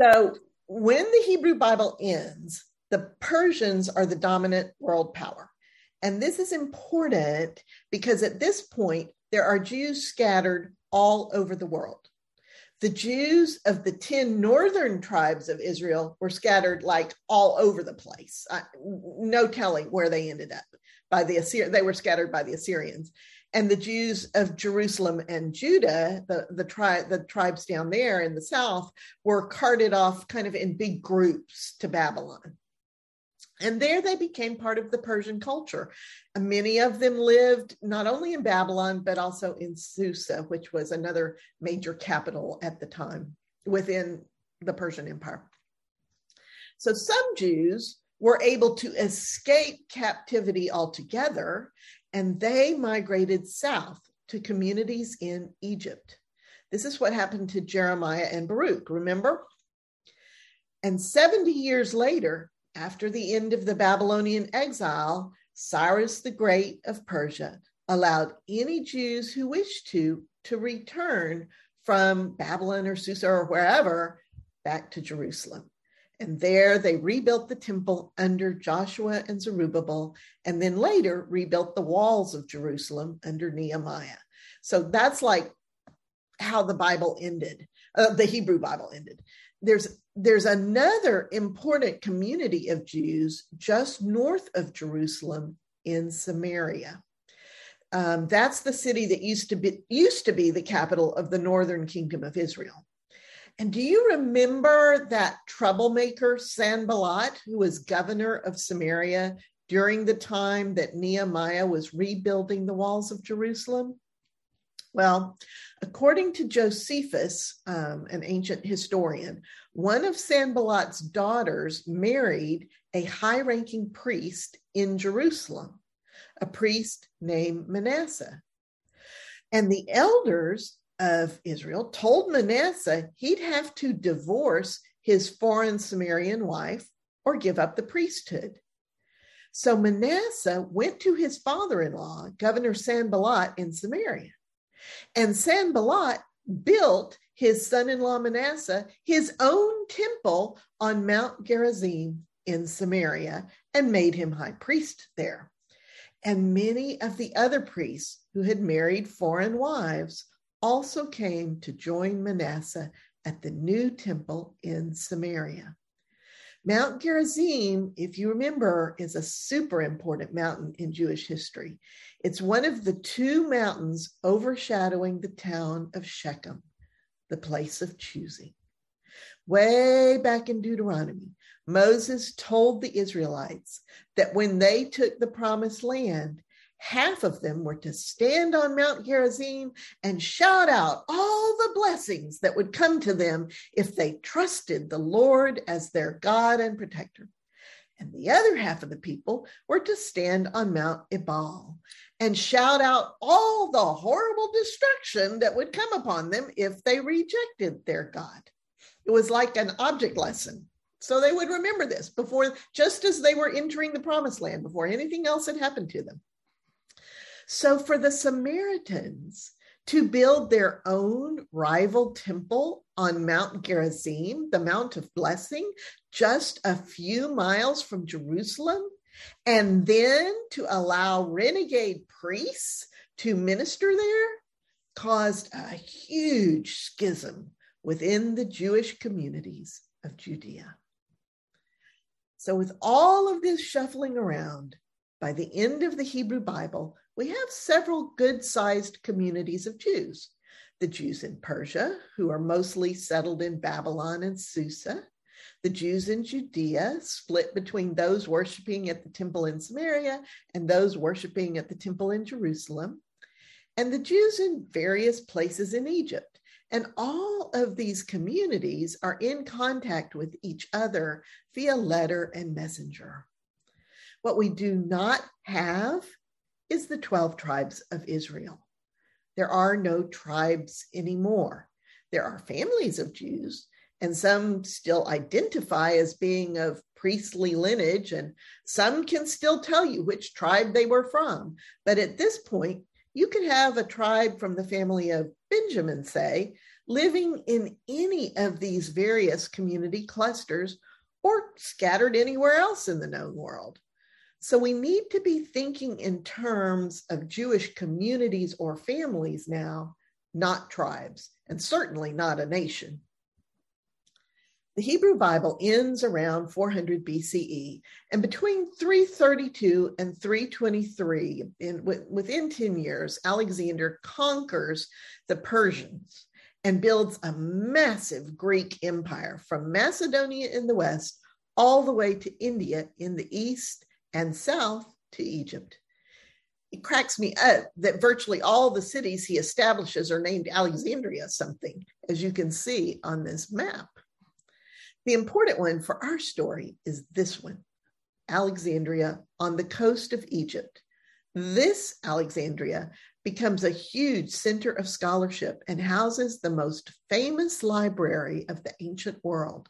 So when the Hebrew Bible ends, the Persians are the dominant world power. And this is important because at this point, there are Jews scattered all over the world. The Jews of the 10 northern tribes of Israel were scattered like all over the place. No telling where they ended up. They were scattered by the Assyrians. And the Jews of Jerusalem and Judah, the tribes down there in the south, were carted off kind of in big groups to Babylon. And there they became part of the Persian culture. Many of them lived not only in Babylon, but also in Susa, which was another major capital at the time within the Persian Empire. So some Jews were able to escape captivity altogether, and they migrated south to communities in Egypt. This is what happened to Jeremiah and Baruch, remember? And 70 years later, after the end of the Babylonian exile, Cyrus the Great of Persia allowed any Jews who wished to return from Babylon or Susa or wherever back to Jerusalem. And there they rebuilt the temple under Joshua and Zerubbabel, and then later rebuilt the walls of Jerusalem under Nehemiah. So that's like how the Bible ended, the Hebrew Bible ended. There's another important community of Jews just north of Jerusalem in Samaria. That's the city that used to be the capital of the northern kingdom of Israel. And do you remember that troublemaker Sanballat, who was governor of Samaria during the time that Nehemiah was rebuilding the walls of Jerusalem? Well, according to Josephus, an ancient historian, one of Sanballat's daughters married a high-ranking priest in Jerusalem, a priest named Manasseh. And the elders of Israel told Manasseh he'd have to divorce his foreign Samaritan wife or give up the priesthood. So Manasseh went to his father-in-law, Governor Sanballat in Samaria. And Sanballat built his son-in-law Manasseh his own temple on Mount Gerizim in Samaria and made him high priest there. And many of the other priests who had married foreign wives also came to join Manasseh at the new temple in Samaria. Mount Gerizim, if you remember, is a super important mountain in Jewish history. It's one of the two mountains overshadowing the town of Shechem, the place of choosing. Way back in Deuteronomy, Moses told the Israelites that when they took the promised land, half of them were to stand on Mount Gerizim and shout out all the blessings that would come to them if they trusted the Lord as their God and protector. And the other half of the people were to stand on Mount Ebal and shout out all the horrible destruction that would come upon them if they rejected their God. It was like an object lesson. So they would remember this before, just as they were entering the promised land, before anything else had happened to them. So for the Samaritans to build their own rival temple on Mount Gerizim, the Mount of Blessing, just a few miles from Jerusalem, and then to allow renegade priests to minister there, caused a huge schism within the Jewish communities of Judea. So with all of this shuffling around, by the end of the Hebrew Bible, we have several good-sized communities of Jews. The Jews in Persia, who are mostly settled in Babylon and Susa. The Jews in Judea, split between those worshiping at the temple in Samaria and those worshiping at the temple in Jerusalem. And the Jews in various places in Egypt. And all of these communities are in contact with each other via letter and messenger. What we do not have is the 12 tribes of Israel. There are no tribes anymore. There are families of Jews, and some still identify as being of priestly lineage, and some can still tell you which tribe they were from. But at this point, you could have a tribe from the family of Benjamin, say, living in any of these various community clusters or scattered anywhere else in the known world. So we need to be thinking in terms of Jewish communities or families now, not tribes, and certainly not a nation. The Hebrew Bible ends around 400 BCE, and between 332 and 323, within 10 years, Alexander conquers the Persians and builds a massive Greek empire from Macedonia in the west all the way to India in the east and south to Egypt. It cracks me up that virtually all the cities he establishes are named Alexandria something, as you can see on this map. The important one for our story is this one, Alexandria on the coast of Egypt. This Alexandria becomes a huge center of scholarship and houses the most famous library of the ancient world.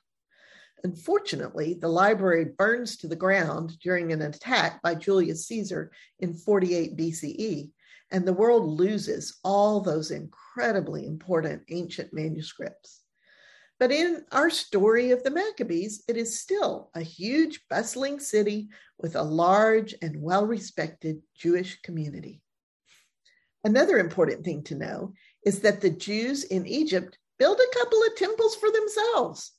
Unfortunately, the library burns to the ground during an attack by Julius Caesar in 48 BCE, and the world loses all those incredibly important ancient manuscripts. But in our story of the Maccabees, it is still a huge, bustling city with a large and well-respected Jewish community. Another important thing to know is that the Jews in Egypt built a couple of temples for themselves.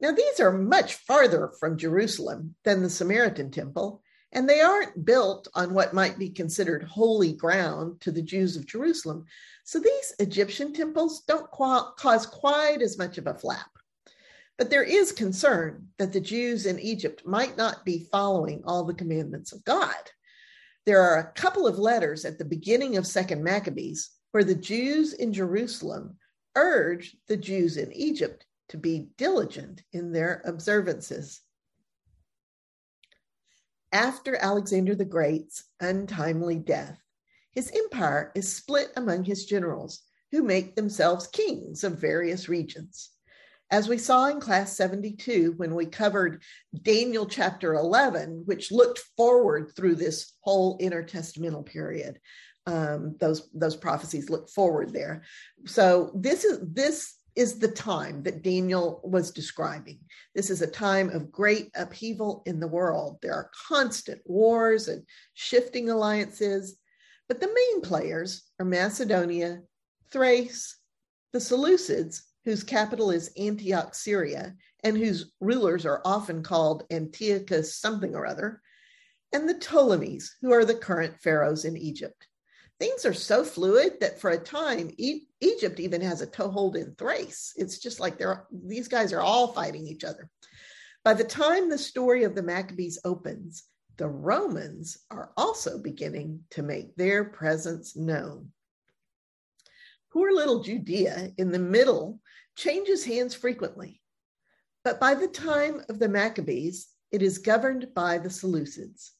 Now, these are much farther from Jerusalem than the Samaritan temple, and they aren't built on what might be considered holy ground to the Jews of Jerusalem. So these Egyptian temples don't cause quite as much of a flap. But there is concern that the Jews in Egypt might not be following all the commandments of God. There are a couple of letters at the beginning of Second Maccabees where the Jews in Jerusalem urge the Jews in Egypt to be diligent in their observances. After Alexander the Great's untimely death, his empire is split among his generals, who make themselves kings of various regions. As we saw in class 72, when we covered Daniel chapter 11, which looked forward through this whole intertestamental period, those prophecies look forward there. So this is the time that Daniel was describing. This is a time of great upheaval in the world. There are constant wars and shifting alliances. But the main players are Macedonia, Thrace, the Seleucids, whose capital is Antioch, Syria, and whose rulers are often called Antiochus something or other, and the Ptolemies, who are the current pharaohs in Egypt. Things are so fluid that for a time, Egypt even has a toehold in Thrace. It's just like these guys are all fighting each other. By the time the story of the Maccabees opens, the Romans are also beginning to make their presence known. Poor little Judea in the middle changes hands frequently, but by the time of the Maccabees, it is governed by the Seleucids.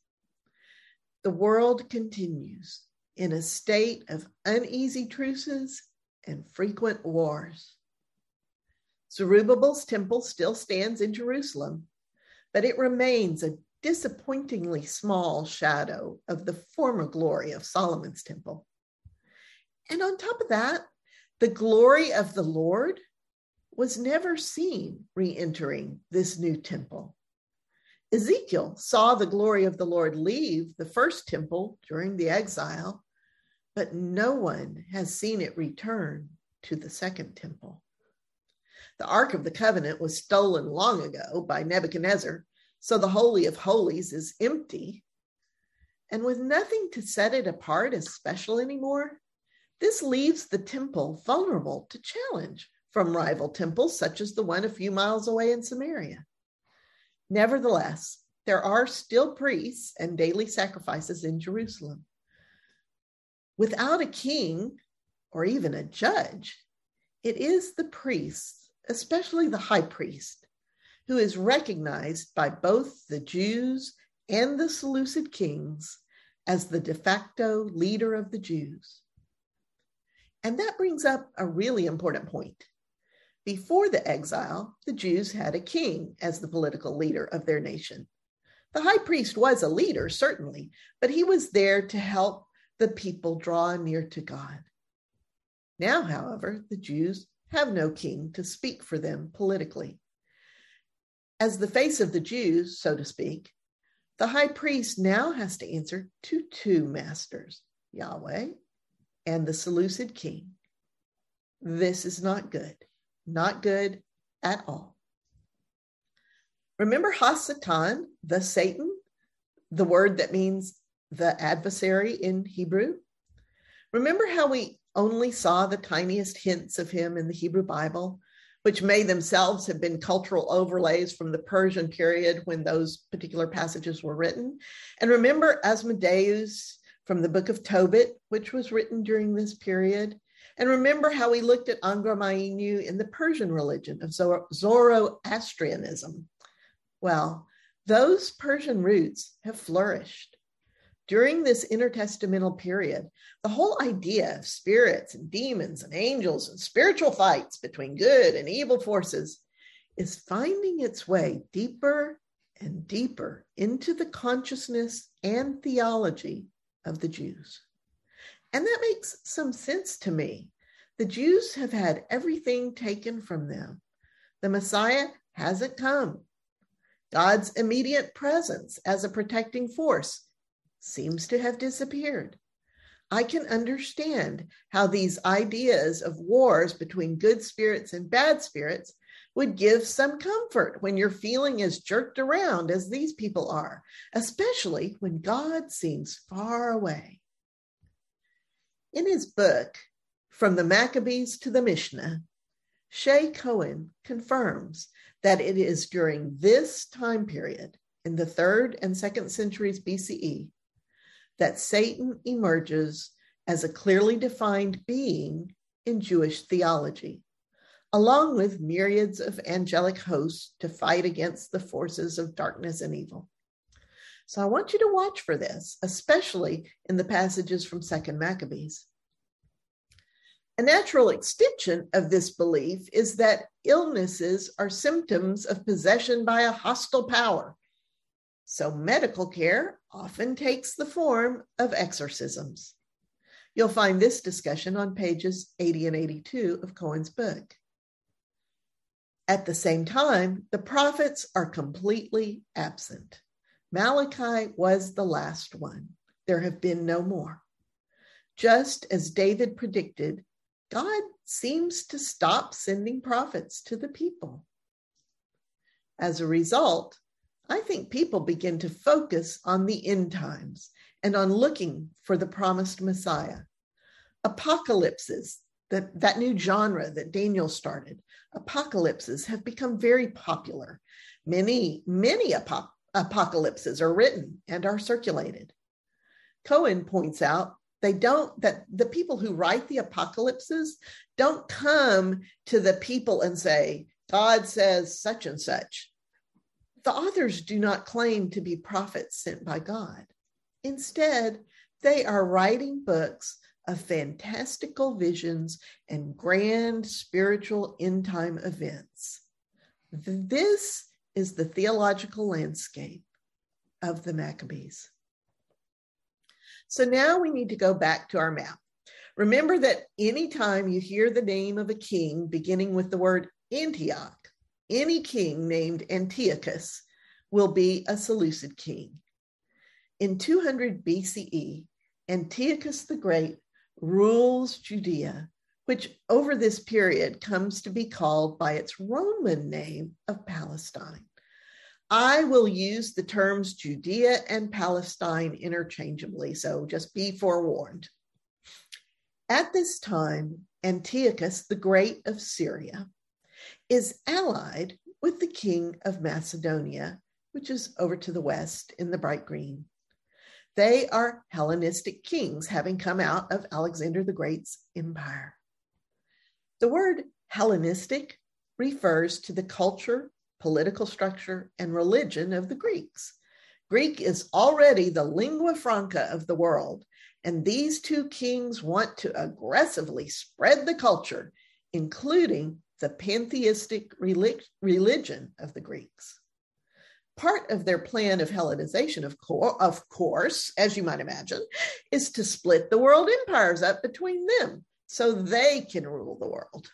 The world continues in a state of uneasy truces and frequent wars. Zerubbabel's temple still stands in Jerusalem, but it remains a disappointingly small shadow of the former glory of Solomon's temple. And on top of that, the glory of the Lord was never seen re-entering this new temple. Ezekiel saw the glory of the Lord leave the first temple during the exile, but no one has seen it return to the second temple. The Ark of the Covenant was stolen long ago by Nebuchadnezzar, so the Holy of Holies is empty. And with nothing to set it apart as special anymore, this leaves the temple vulnerable to challenge from rival temples, such as the one a few miles away in Samaria. Nevertheless, there are still priests and daily sacrifices in Jerusalem. Without a king or even a judge, it is the priests, especially the high priest, who is recognized by both the Jews and the Seleucid kings as the de facto leader of the Jews. And that brings up a really important point. Before the exile, the Jews had a king as the political leader of their nation. The high priest was a leader, certainly, but he was there to help the people draw near to God. Now, however, the Jews have no king to speak for them politically. As the face of the Jews, so to speak, the high priest now has to answer to two masters, Yahweh and the Seleucid king. This is not good at all. Remember Hasatan, the Satan, the word that means the adversary in Hebrew? Remember how we only saw the tiniest hints of him in the Hebrew Bible, which may themselves have been cultural overlays from the Persian period when those particular passages were written. And remember Asmodeus from the book of Tobit, which was written during this period. And remember how we looked at Angra-Mainyu in the Persian religion of Zoroastrianism. Well, those Persian roots have flourished. During this intertestamental period, the whole idea of spirits and demons and angels and spiritual fights between good and evil forces is finding its way deeper and deeper into the consciousness and theology of the Jews. And that makes some sense to me. The Jews have had everything taken from them. The Messiah hasn't come. God's immediate presence as a protecting force seems to have disappeared. I can understand how these ideas of wars between good spirits and bad spirits would give some comfort when you're feeling as jerked around as these people are, especially when God seems far away. In his book, From the Maccabees to the Mishnah, Shay Cohen confirms that it is during this time period, in the 3rd and 2nd centuries BCE, that Satan emerges as a clearly defined being in Jewish theology, along with myriads of angelic hosts to fight against the forces of darkness and evil. So I want you to watch for this, especially in the passages from Second Maccabees. A natural extension of this belief is that illnesses are symptoms of possession by a hostile power. So medical care often takes the form of exorcisms. You'll find this discussion on pages 80 and 82 of Cohen's book. At the same time, the prophets are completely absent. Malachi was the last one. There have been no more. Just as David predicted, God seems to stop sending prophets to the people. As a result, I think people begin to focus on the end times and on looking for the promised Messiah. Apocalypses, that new genre that Daniel started, apocalypses have become very popular. Many apocalypses are written and are circulated. Cohen points out that the people who write the apocalypses don't come to the people and say, God says such and such. The authors do not claim to be prophets sent by God. Instead, they are writing books of fantastical visions and grand spiritual end-time events. This is the theological landscape of the Maccabees. So now we need to go back to our map. Remember that anytime you hear the name of a king beginning with the word Antioch, any king named Antiochus will be a Seleucid king. In 200 BCE, Antiochus the Great rules Judea, which over this period comes to be called by its Roman name of Palestine. I will use the terms Judea and Palestine interchangeably, so just be forewarned. At this time, Antiochus the Great of Syria is allied with the king of Macedonia, which is over to the west in the bright green. They are Hellenistic kings, having come out of Alexander the Great's empire. The word Hellenistic refers to the culture, political structure, and religion of the Greeks. Greek is already the lingua franca of the world, and these two kings want to aggressively spread the culture, including the pantheistic religion of the Greeks. Part of their plan of Hellenization, of course, as you might imagine, is to split the world empires up between them so they can rule the world.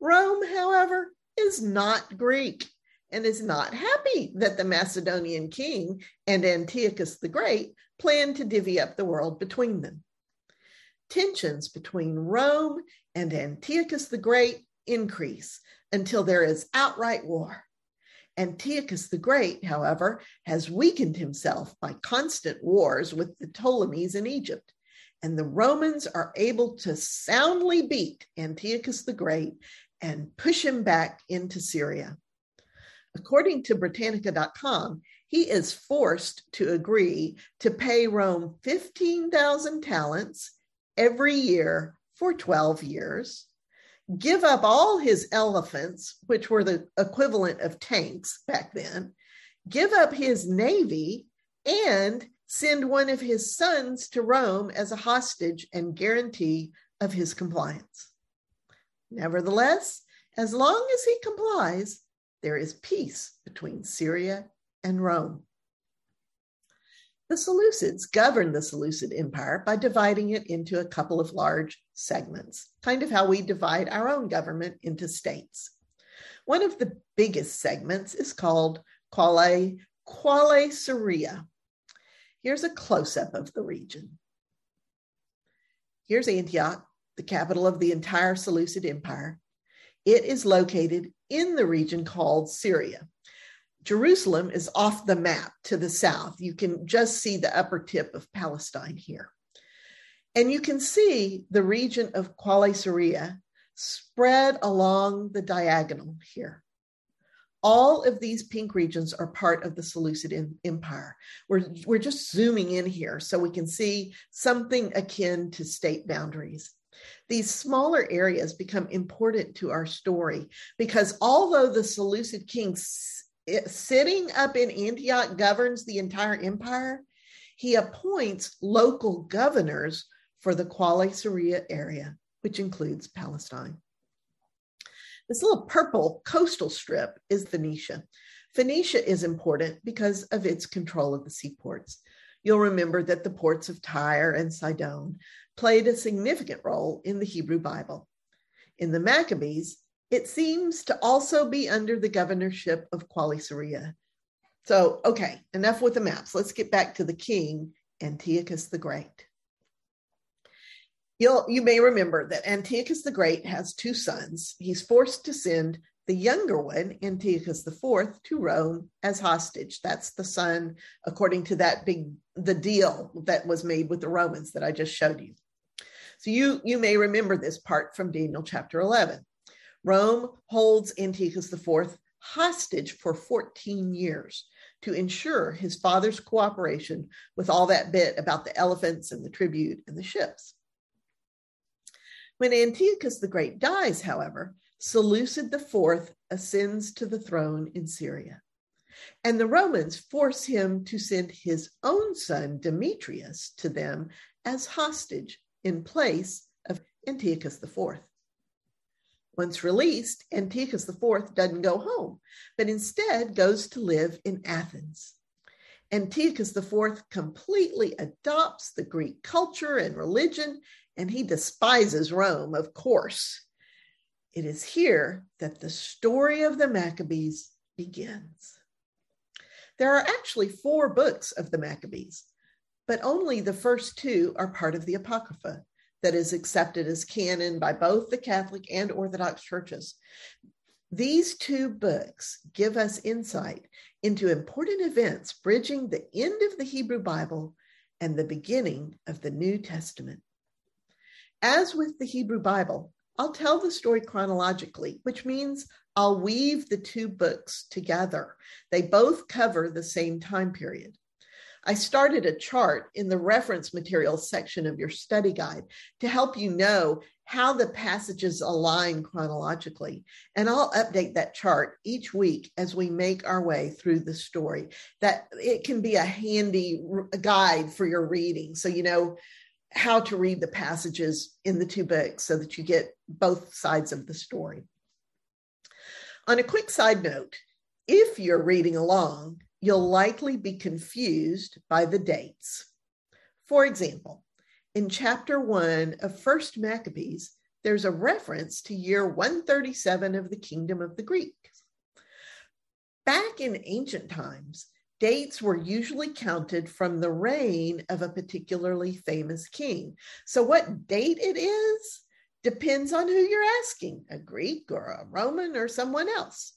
Rome, however, is not Greek and is not happy that the Macedonian king and Antiochus the Great planned to divvy up the world between them. Tensions between Rome and Antiochus the Great increase until there is outright war. Antiochus the Great, however, has weakened himself by constant wars with the Ptolemies in Egypt, and the Romans are able to soundly beat Antiochus the Great and push him back into Syria. According to Britannica.com, he is forced to agree to pay Rome 15,000 talents every year for 12 years, give up all his elephants, which were the equivalent of tanks back then, give up his navy, and send one of his sons to Rome as a hostage and guarantee of his compliance. Nevertheless, as long as he complies, there is peace between Syria and Rome. The Seleucids governed the Seleucid Empire by dividing it into a couple of large segments, kind of how we divide our own government into states. One of the biggest segments is called Coele-Syria. Here's a close-up of the region. Here's Antioch, the capital of the entire Seleucid Empire. It is located in the region called Syria. Jerusalem is off the map to the south. You can just see the upper tip of Palestine here. And you can see the region of Coele-Syria spread along the diagonal here. All of these pink regions are part of the Seleucid Empire. We're just zooming in here so we can see something akin to state boundaries. These smaller areas become important to our story because although the Seleucid kings sitting up in Antioch governs the entire empire, he appoints local governors for the Coele-Syria area, which includes Palestine. This little purple coastal strip is Phoenicia. Phoenicia is important because of its control of the seaports. You'll remember that the ports of Tyre and Sidon played a significant role in the Hebrew Bible. In the Maccabees, it seems to also be under the governorship of Coele-Syria. So, okay, enough with the maps. Let's get back to the king, Antiochus the Great. You may remember that Antiochus the Great has two sons. He's forced to send the younger one, Antiochus IV, to Rome as hostage. That's the son, according to the deal that was made with the Romans that I just showed you. So you may remember this part from Daniel chapter 11. Rome holds Antiochus IV hostage for 14 years to ensure his father's cooperation with all that bit about the elephants and the tribute and the ships. When Antiochus the Great dies, however, Seleucid IV ascends to the throne in Syria, and the Romans force him to send his own son Demetrius to them as hostage in place of Antiochus IV. Once released, Antiochus IV doesn't go home, but instead goes to live in Athens. Antiochus IV completely adopts the Greek culture and religion, and he despises Rome, of course. It is here that the story of the Maccabees begins. There are actually 4 books of the Maccabees, but only the first 2 are part of the Apocrypha, that is accepted as canon by both the Catholic and Orthodox churches. These 2 books give us insight into important events bridging the end of the Hebrew Bible and the beginning of the New Testament. As with the Hebrew Bible, I'll tell the story chronologically, which means I'll weave the 2 books together. They both cover the same time period. I started a chart in the reference materials section of your study guide to help you know how the passages align chronologically. And I'll update that chart each week as we make our way through the story. That it can be a handy guide for your reading, so you know how to read the passages in the 2 books so that you get both sides of the story. On a quick side note, if you're reading along, you'll likely be confused by the dates. For example, in chapter 1 of First Maccabees, there's a reference to year 137 of the kingdom of the Greeks. Back in ancient times, dates were usually counted from the reign of a particularly famous king. So what date it is depends on who you're asking, a Greek or a Roman or someone else.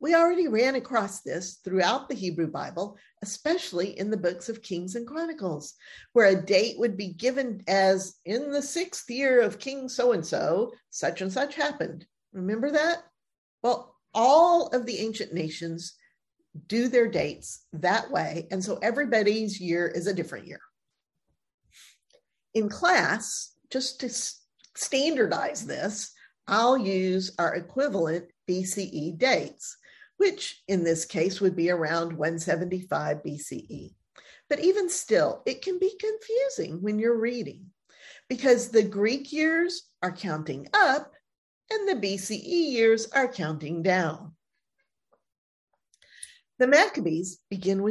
We already ran across this throughout the Hebrew Bible, especially in the books of Kings and Chronicles, where a date would be given as in the 6th year of King so-and-so, such and such happened. Remember that? Well, all of the ancient nations do their dates that way. And so everybody's year is a different year. In class, just to standardize this, I'll use our equivalent BCE dates, which in this case would be around 175 BCE. But even still, it can be confusing when you're reading because the Greek years are counting up and the BCE years are counting down. The Maccabees begin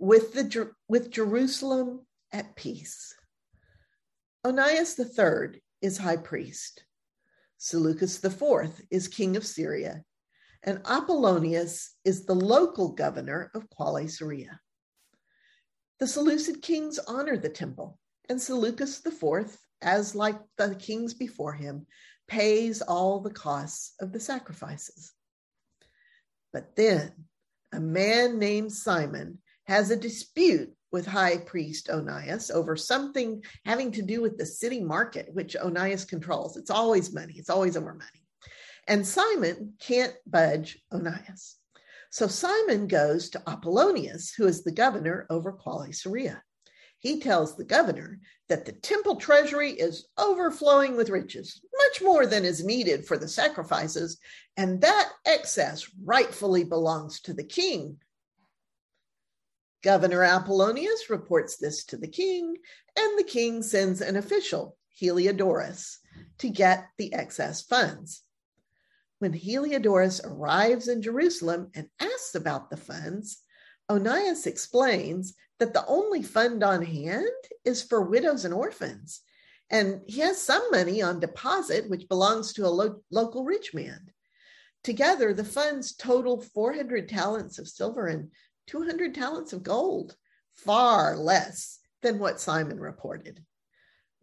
with Jerusalem at peace. Onias III is high priest. Seleucus IV is king of Syria, and Apollonius is the local governor of Coele-Syria. The Seleucid kings honor the temple, and Seleucus IV, as like the kings before him, pays all the costs of the sacrifices. But then a man named Simon has a dispute with high priest Onias over something having to do with the city market, which Onias controls. It's always money. It's always over money. And Simon can't budge Onias. So Simon goes to Apollonius, who is the governor over Coele-Syria. He tells the governor that the temple treasury is overflowing with riches, much more than is needed for the sacrifices, and that excess rightfully belongs to the king. Governor Apollonius reports this to the king, and the king sends an official, Heliodorus, to get the excess funds. When Heliodorus arrives in Jerusalem and asks about the funds, Onias explains that the only fund on hand is for widows and orphans, and he has some money on deposit, which belongs to a local rich man. Together, the funds total 400 talents of silver and 200 talents of gold, far less than what Simon reported.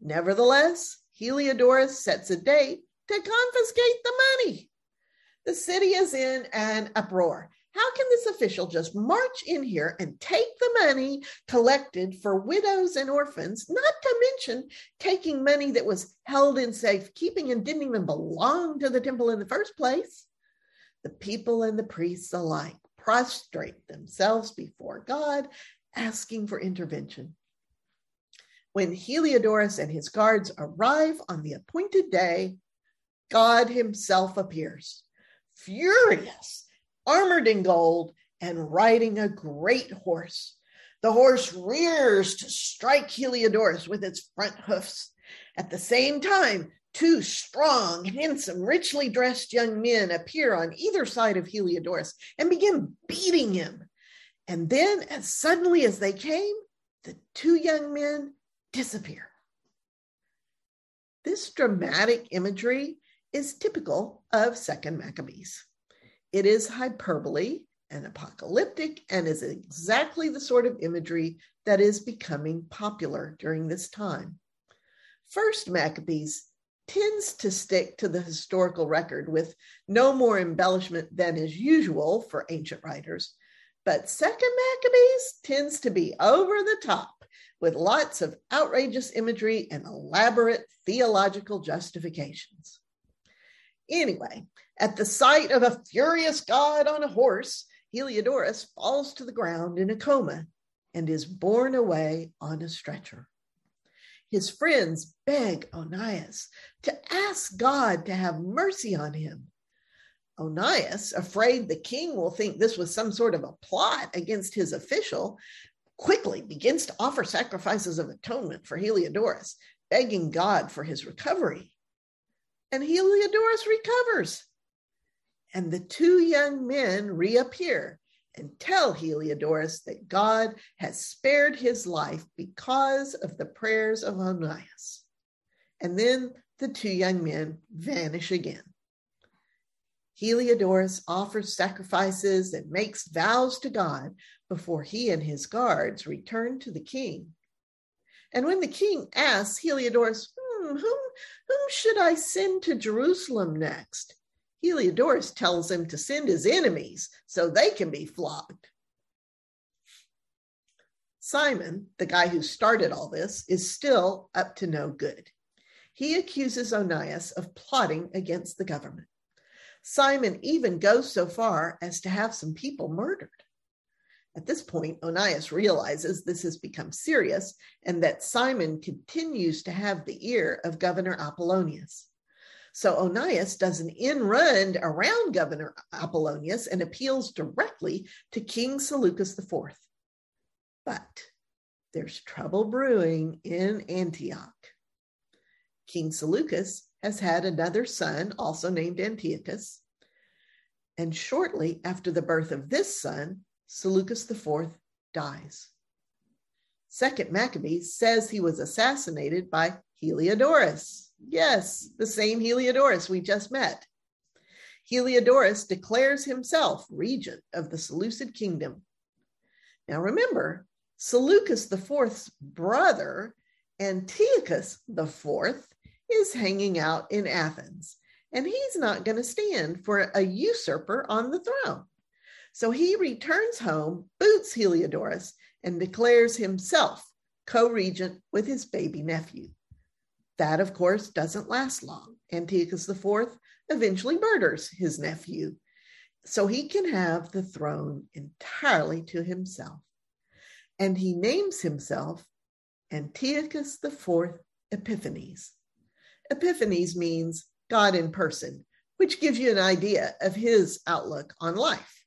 Nevertheless, Heliodorus sets a date to confiscate the money. The city is in an uproar. How can this official just march in here and take the money collected for widows and orphans, not to mention taking money that was held in safekeeping and didn't even belong to the temple in the first place? The people and the priests alike prostrate themselves before God, asking for intervention. When Heliodorus and his guards arrive on the appointed day, God himself appears, furious, armored in gold, and riding a great horse. The horse rears to strike Heliodorus with its front hoofs. At the same time, two strong, handsome, richly dressed young men appear on either side of Heliodorus and begin beating him. And then, as suddenly as they came, the two young men disappear. This dramatic imagery is typical of Second Maccabees. It is hyperbole and apocalyptic and is exactly the sort of imagery that is becoming popular during this time. First Maccabees tends to stick to the historical record with no more embellishment than is usual for ancient writers. But Second Maccabees tends to be over the top with lots of outrageous imagery and elaborate theological justifications. Anyway, at the sight of a furious god on a horse, Heliodorus falls to the ground in a coma and is borne away on a stretcher. His friends beg Onias to ask God to have mercy on him. Onias, afraid the king will think this was some sort of a plot against his official, quickly begins to offer sacrifices of atonement for Heliodorus, begging God for his recovery. And Heliodorus recovers. And the two young men reappear and tell Heliodorus that God has spared his life because of the prayers of Onias. And then the two young men vanish again. Heliodorus offers sacrifices and makes vows to God before he and his guards return to the king. And when the king asks Heliodorus, whom should I send to Jerusalem next? Heliodorus tells him to send his enemies so they can be flogged. Simon, the guy who started all this, is still up to no good. He accuses Onias of plotting against the government. Simon even goes so far as to have some people murdered. At this point, Onias realizes this has become serious and that Simon continues to have the ear of Governor Apollonius. So Onias does an in-run around Governor Apollonius and appeals directly to King Seleucus IV. But there's trouble brewing in Antioch. King Seleucus has had another son, also named Antiochus. And shortly after the birth of this son, Seleucus IV dies. Second Maccabees says he was assassinated by Heliodorus. Yes, the same Heliodorus we just met. Heliodorus declares himself regent of the Seleucid kingdom. Now remember, Seleucus IV's brother, Antiochus IV, is hanging out in Athens, and he's not going to stand for a usurper on the throne. So he returns home, boots Heliodorus, and declares himself co-regent with his baby nephew. That, of course, doesn't last long. Antiochus IV eventually murders his nephew, so he can have the throne entirely to himself. And he names himself Antiochus IV Epiphanes. Epiphanes means God in person, which gives you an idea of his outlook on life.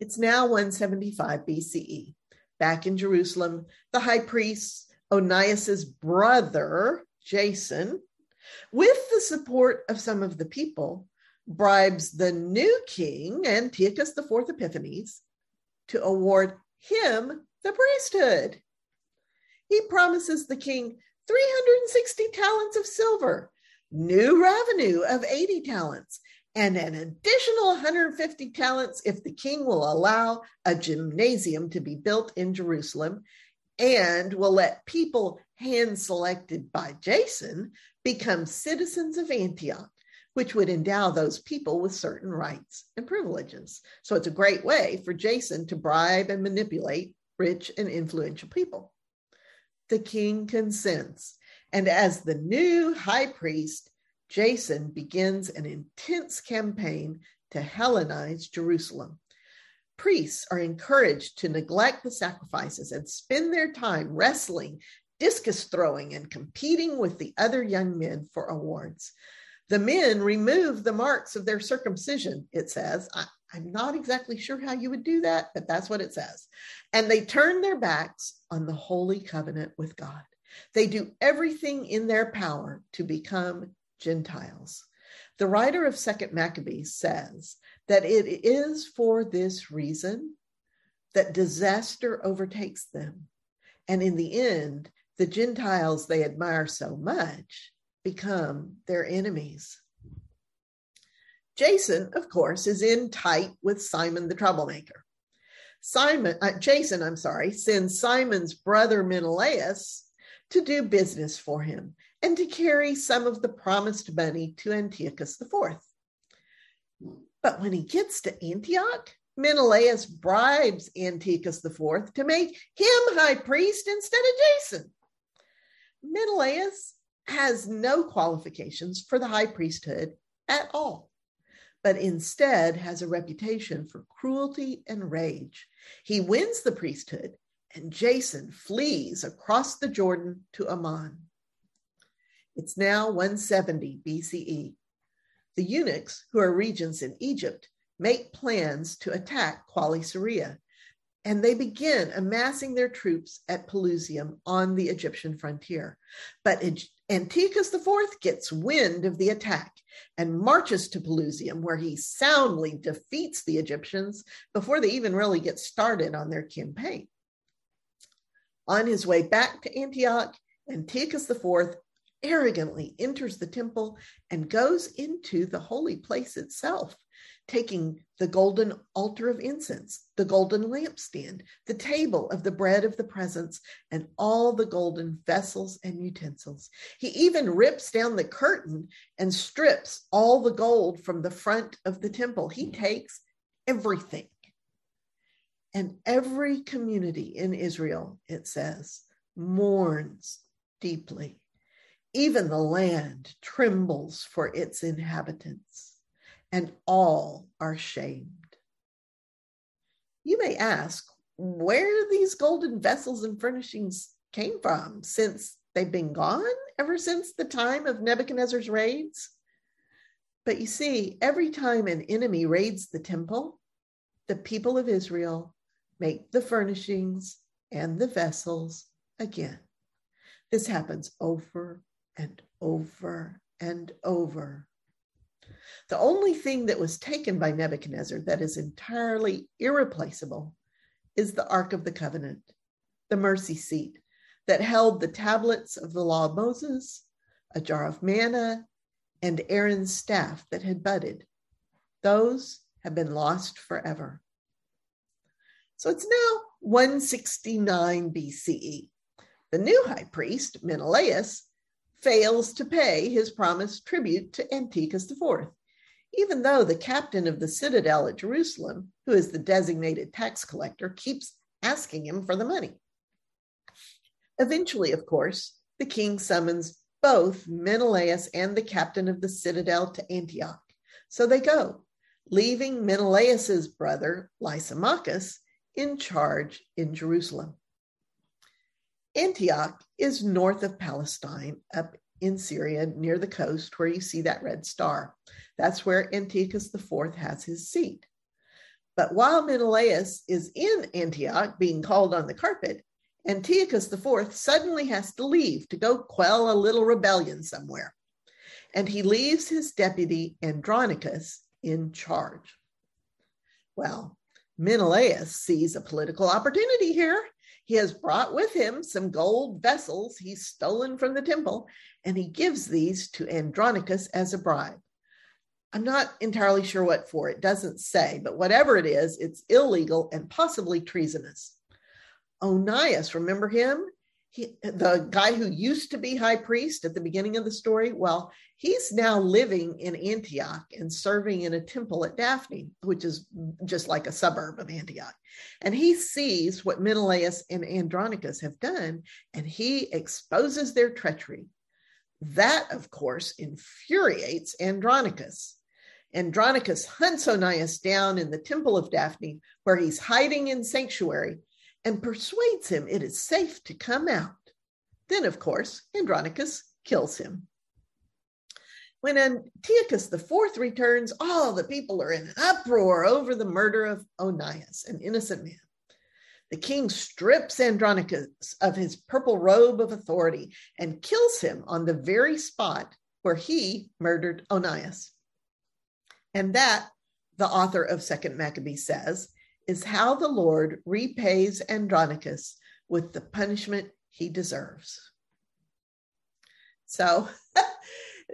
It's now 175 BCE. Back in Jerusalem, the high priest, Onias's brother, Jason, with the support of some of the people, bribes the new king, Antiochus IV Epiphanes, to award him the priesthood. He promises the king 360 talents of silver, new revenue of 80 talents, and an additional 150 talents if the king will allow a gymnasium to be built in Jerusalem and will let people hand-selected by Jason become citizens of Antioch, which would endow those people with certain rights and privileges. So it's a great way for Jason to bribe and manipulate rich and influential people. The king consents, and as the new high priest, Jason begins an intense campaign to Hellenize Jerusalem. Priests are encouraged to neglect the sacrifices and spend their time wrestling, discus throwing, and competing with the other young men for awards. The men remove the marks of their circumcision, it says. I'm not exactly sure how you would do that, but that's what it says. And they turn their backs on the holy covenant with God. They do everything in their power to become Gentiles. The writer of Second Maccabees says that it is for this reason that disaster overtakes them. And in the end, the Gentiles they admire so much become their enemies. Jason, of course, is in tight with Simon the troublemaker. Jason sends Simon's brother Menelaus to do business for him and to carry some of the promised money to Antiochus IV. But when he gets to Antioch, Menelaus bribes Antiochus IV to make him high priest instead of Jason. Menelaus has no qualifications for the high priesthood at all, but instead has a reputation for cruelty and rage. He wins the priesthood, and Jason flees across the Jordan to Ammon. It's now 170 BCE. The eunuchs, who are regents in Egypt, make plans to attack Coele-Syria, and they begin amassing their troops at Pelusium on the Egyptian frontier. But Antiochus IV gets wind of the attack and marches to Pelusium, where he soundly defeats the Egyptians before they even really get started on their campaign. On his way back to Antiochus IV arrogantly enters the temple and goes into the holy place itself, taking the golden altar of incense, the golden lampstand, the table of the bread of the presence, and all the golden vessels and utensils. He even rips down the curtain and strips all the gold from the front of the temple. He takes everything. And every community in Israel, it says, mourns deeply. Even the land trembles for its inhabitants, and all are shamed. You may ask where these golden vessels and furnishings came from, since they've been gone ever since the time of Nebuchadnezzar's raids. But you see, every time an enemy raids the temple, the people of Israel make the furnishings and the vessels again. This happens over and over and over. The only thing that was taken by Nebuchadnezzar that is entirely irreplaceable is the Ark of the Covenant, the mercy seat that held the tablets of the law of Moses, a jar of manna, and Aaron's staff that had budded. Those have been lost forever. So it's now 169 BCE. The new high priest, Menelaus, fails to pay his promised tribute to Antiochus IV, even though the captain of the citadel at Jerusalem, who is the designated tax collector, keeps asking him for the money. Eventually, of course, the king summons both Menelaus and the captain of the citadel to Antioch. So they go, leaving Menelaus's brother, Lysimachus, in charge in Jerusalem. Antioch is north of Palestine, up in Syria, near the coast where you see that red star. That's where Antiochus IV has his seat. But while Menelaus is in Antioch being called on the carpet, Antiochus IV suddenly has to leave to go quell a little rebellion somewhere. And he leaves his deputy Andronicus in charge. Well, Menelaus sees a political opportunity here. He has brought with him some gold vessels he's stolen from the temple, and he gives these to Andronicus as a bribe. I'm not entirely sure what for, it doesn't say, but whatever it is, it's illegal and possibly treasonous. Onias, remember him? The guy who used to be high priest at the beginning of the story? Well, he's now living in Antioch and serving in a temple at Daphne, which is just like a suburb of Antioch. And he sees what Menelaus and Andronicus have done, and he exposes their treachery. That, of course, infuriates Andronicus. Andronicus hunts Onias down in the temple of Daphne, where he's hiding in sanctuary, and persuades him it is safe to come out. Then, of course, Andronicus kills him. When Antiochus IV returns, all the people are in an uproar over the murder of Onias, an innocent man. The king strips Andronicus of his purple robe of authority and kills him on the very spot where he murdered Onias. And that, the author of Second Maccabees says, is how the Lord repays Andronicus with the punishment he deserves. So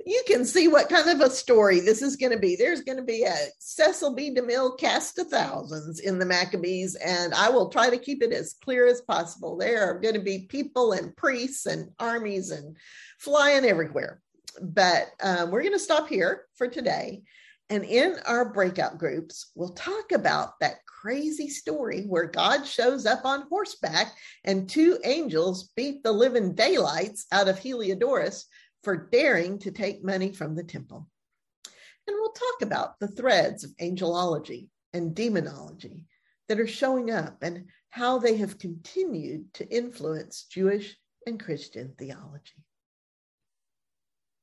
you can see what kind of a story this is going to be. There's going to be a Cecil B. DeMille cast of thousands in the Maccabees, and I will try to keep it as clear as possible. There are going to be people and priests and armies and flying everywhere. But we're going to stop here for today. And in our breakout groups, we'll talk about that crazy story where God shows up on horseback and two angels beat the living daylights out of Heliodorus for daring to take money from the temple. And we'll talk about the threads of angelology and demonology that are showing up and how they have continued to influence Jewish and Christian theology.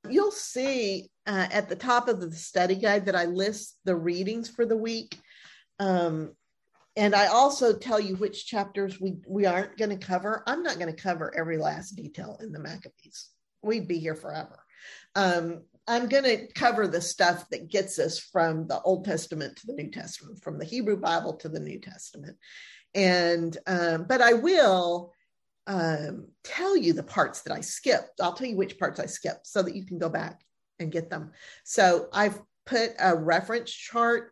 You'll see at the top of the study guide that I list the readings for the week. And I also tell you which chapters we aren't going to cover. I'm not going to cover every last detail in the Maccabees. We'd be here forever. I'm going to cover the stuff that gets us from the Old Testament to the New Testament, from the Hebrew Bible to the New Testament. And but I will tell you the parts that I skipped. I'll tell you which parts I skipped so that you can go back and get them. So I've put a reference chart.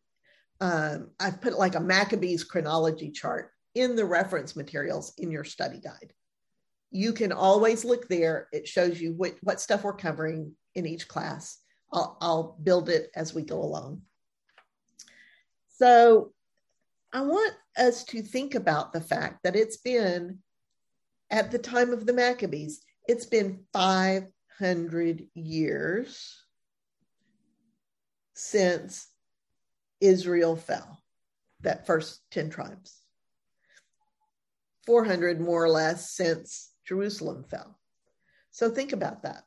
I've put like a Maccabees chronology chart in the reference materials in your study guide. You can always look there. It shows you what stuff we're covering in each class. I'll build it as we go along. So I want us to think about the fact that it's been, at the time of the Maccabees, it's been 500 years since Israel fell, that first 10 tribes. 400 more or less since Jerusalem fell. So think about that.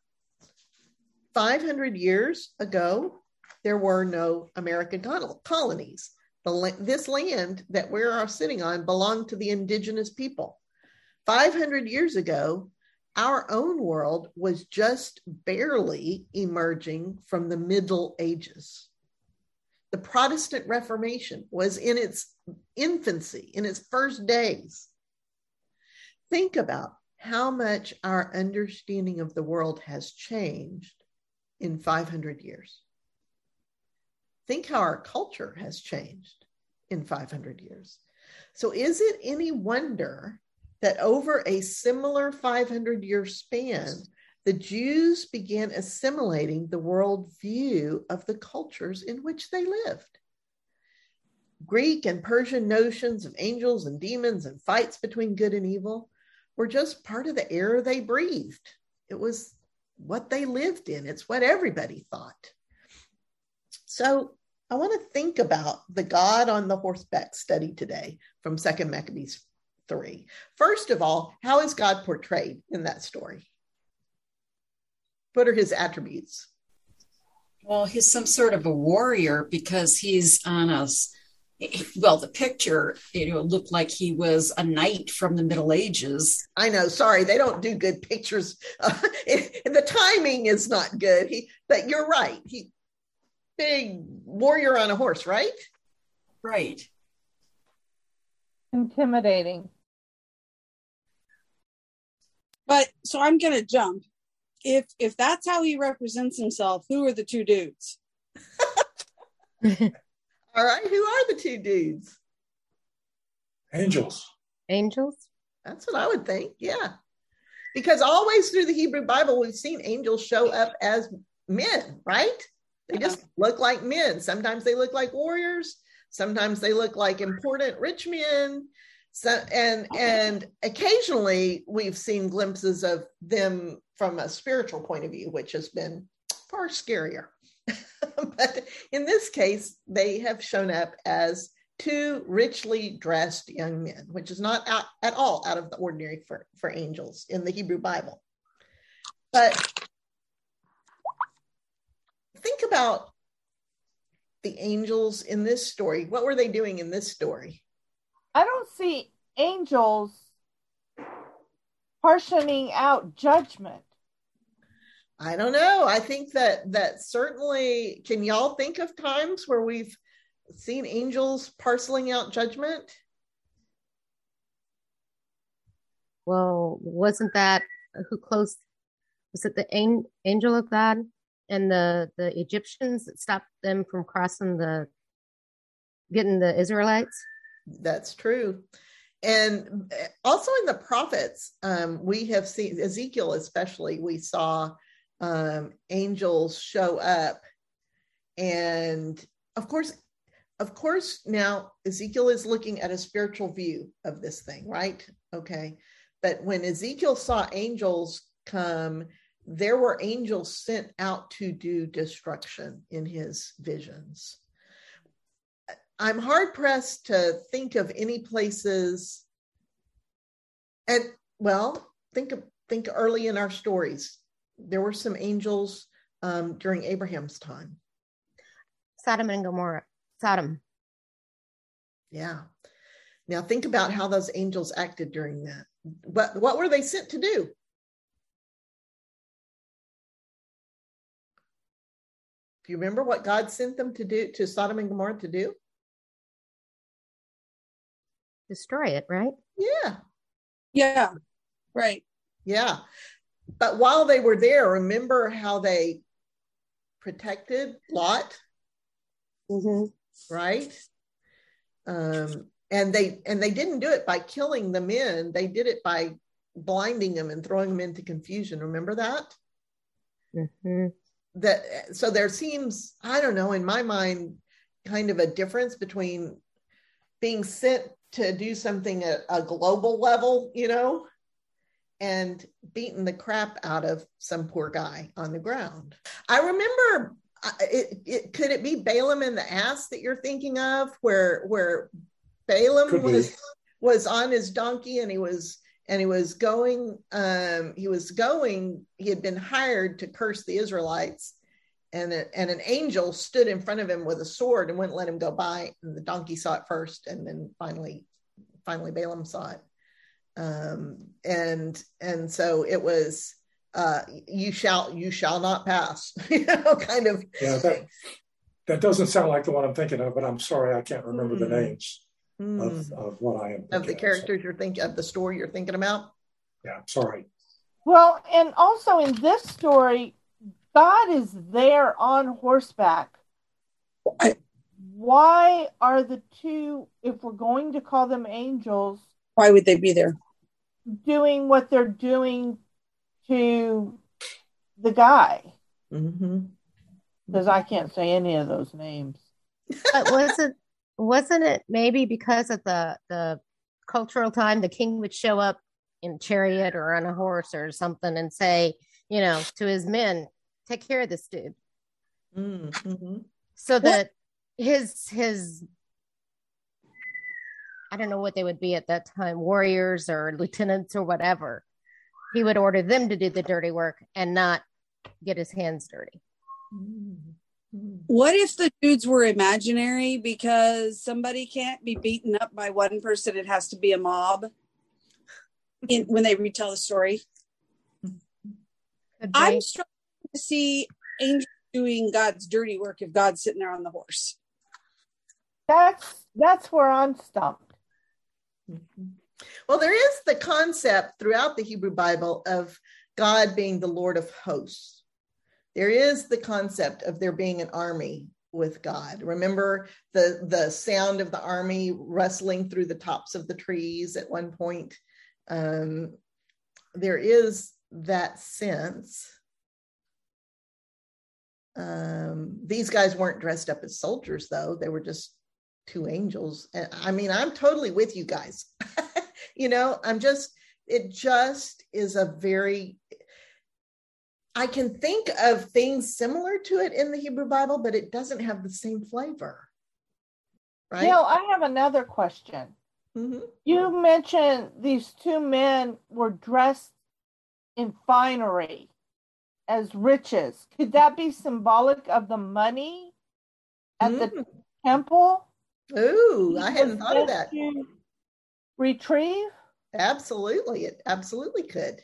500 years ago, there were no American colonies. This land that we're sitting on belonged to the indigenous people. 500 years ago, our own world was just barely emerging from the Middle Ages. The Protestant Reformation was in its infancy, in its first days. Think about how much our understanding of the world has changed in 500 years. Think how our culture has changed in 500 years. So is it any wonder that over a similar 500-year span, the Jews began assimilating the world view of the cultures in which they lived? Greek and Persian notions of angels and demons and fights between good and evil were just part of the air they breathed. It was what they lived in. It's what everybody thought. So I want to think about the God on the horseback study today from Second Maccabees 3. First of all, how is God portrayed in that story? What are his attributes? Well, he's some sort of a warrior because he's on us. Well, the picture, looked like he was a knight from the Middle Ages. I know. Sorry, they don't do good pictures. The timing is not good. But you're right. He big warrior on a horse, right? Right. Intimidating. But so I'm going to jump. If that's how he represents himself, who are the two dudes? All right, who are the two dudes? Angels. Angels? That's what I would think, yeah. Because always through the Hebrew Bible, we've seen angels show up as men, right? They just look like men. Sometimes they look like warriors. Sometimes they look like important rich men. So, and occasionally we've seen glimpses of them from a spiritual point of view, which has been far scarier. But in this case, they have shown up as two richly dressed young men, which is not at all out of the ordinary for angels in the Hebrew Bible. But think about the angels in this story. What were they doing in this story? I don't see angels portioning out judgment. I don't know. I think that certainly, can y'all think of times where we've seen angels parceling out judgment? Well, wasn't that who closed? Was it the angel of God and the Egyptians that stopped them from crossing getting the Israelites? That's true. And also in the prophets, we have seen, Ezekiel especially, we saw angels show up. And of course, now Ezekiel is looking at a spiritual view of this thing, right? Okay. But when Ezekiel saw angels come, there were angels sent out to do destruction in his visions. I'm hard pressed to think of any places. And well, think early in our stories. There were some angels during Abraham's time. Sodom and Gomorrah. Sodom. Yeah. Now think about how those angels acted during that. What were they sent to do? Do you remember what God sent them to do, to Sodom and Gomorrah to do? Destroy it, right? Yeah. Yeah. Right. Yeah. But while they were there, remember how they protected Lot? Mm-hmm. Right. And they didn't do it by killing the men. They did it by blinding them and throwing them into confusion. Remember that? Mm-hmm. So there seems, I don't know, in my mind, kind of a difference between being sent to do something at a global level, you know, and beating the crap out of some poor guy on the ground. I remember, could it be Balaam and the ass that you're thinking of, where Balaam was on his donkey and he was going, he had been hired to curse the Israelites, and an angel stood in front of him with a sword and wouldn't let him go by, and the donkey saw it first, and then finally Balaam saw it. And so it was, you shall not pass, you know, kind of. Yeah, that doesn't sound like the one I'm thinking of, but I'm sorry, I can't remember the names. Of what I am thinking of the characters you're thinking of, the story you're thinking about. Yeah, sorry. Well, and also in this story, God is there on horseback. Why are the two, if we're going to call them angels, why would they be there doing what they're doing to the guy? Because I can't say any of those names. But wasn't it maybe because of the cultural time, the king would show up in a chariot or on a horse or something and say, you know, to his men, take care of this dude. Mm-hmm. So that his, I don't know what they would be at that time, warriors or lieutenants or whatever, he would order them to do the dirty work and not get his hands dirty. Mm-hmm. What if the dudes were imaginary because somebody can't be beaten up by one person? It has to be a mob when they retell the story. Okay. I'm struggling to see angels doing God's dirty work if God's sitting there on the horse. That's where I'm stumped. Well, there is the concept throughout the Hebrew Bible of God being the Lord of hosts. There is the concept of there being an army with God. Remember the sound of the army rustling through the tops of the trees at one point. There is that sense. These guys weren't dressed up as soldiers, though. They were just two angels. And, I mean, I'm totally with you guys. You know, it just is a very... I can think of things similar to it in the Hebrew Bible, but it doesn't have the same flavor, right? Now, I have another question. Mm-hmm. You mentioned these two men were dressed in finery as riches. Could that be symbolic of the money at the temple? Ooh, I hadn't thought of that. Retrieve? Absolutely. It absolutely could.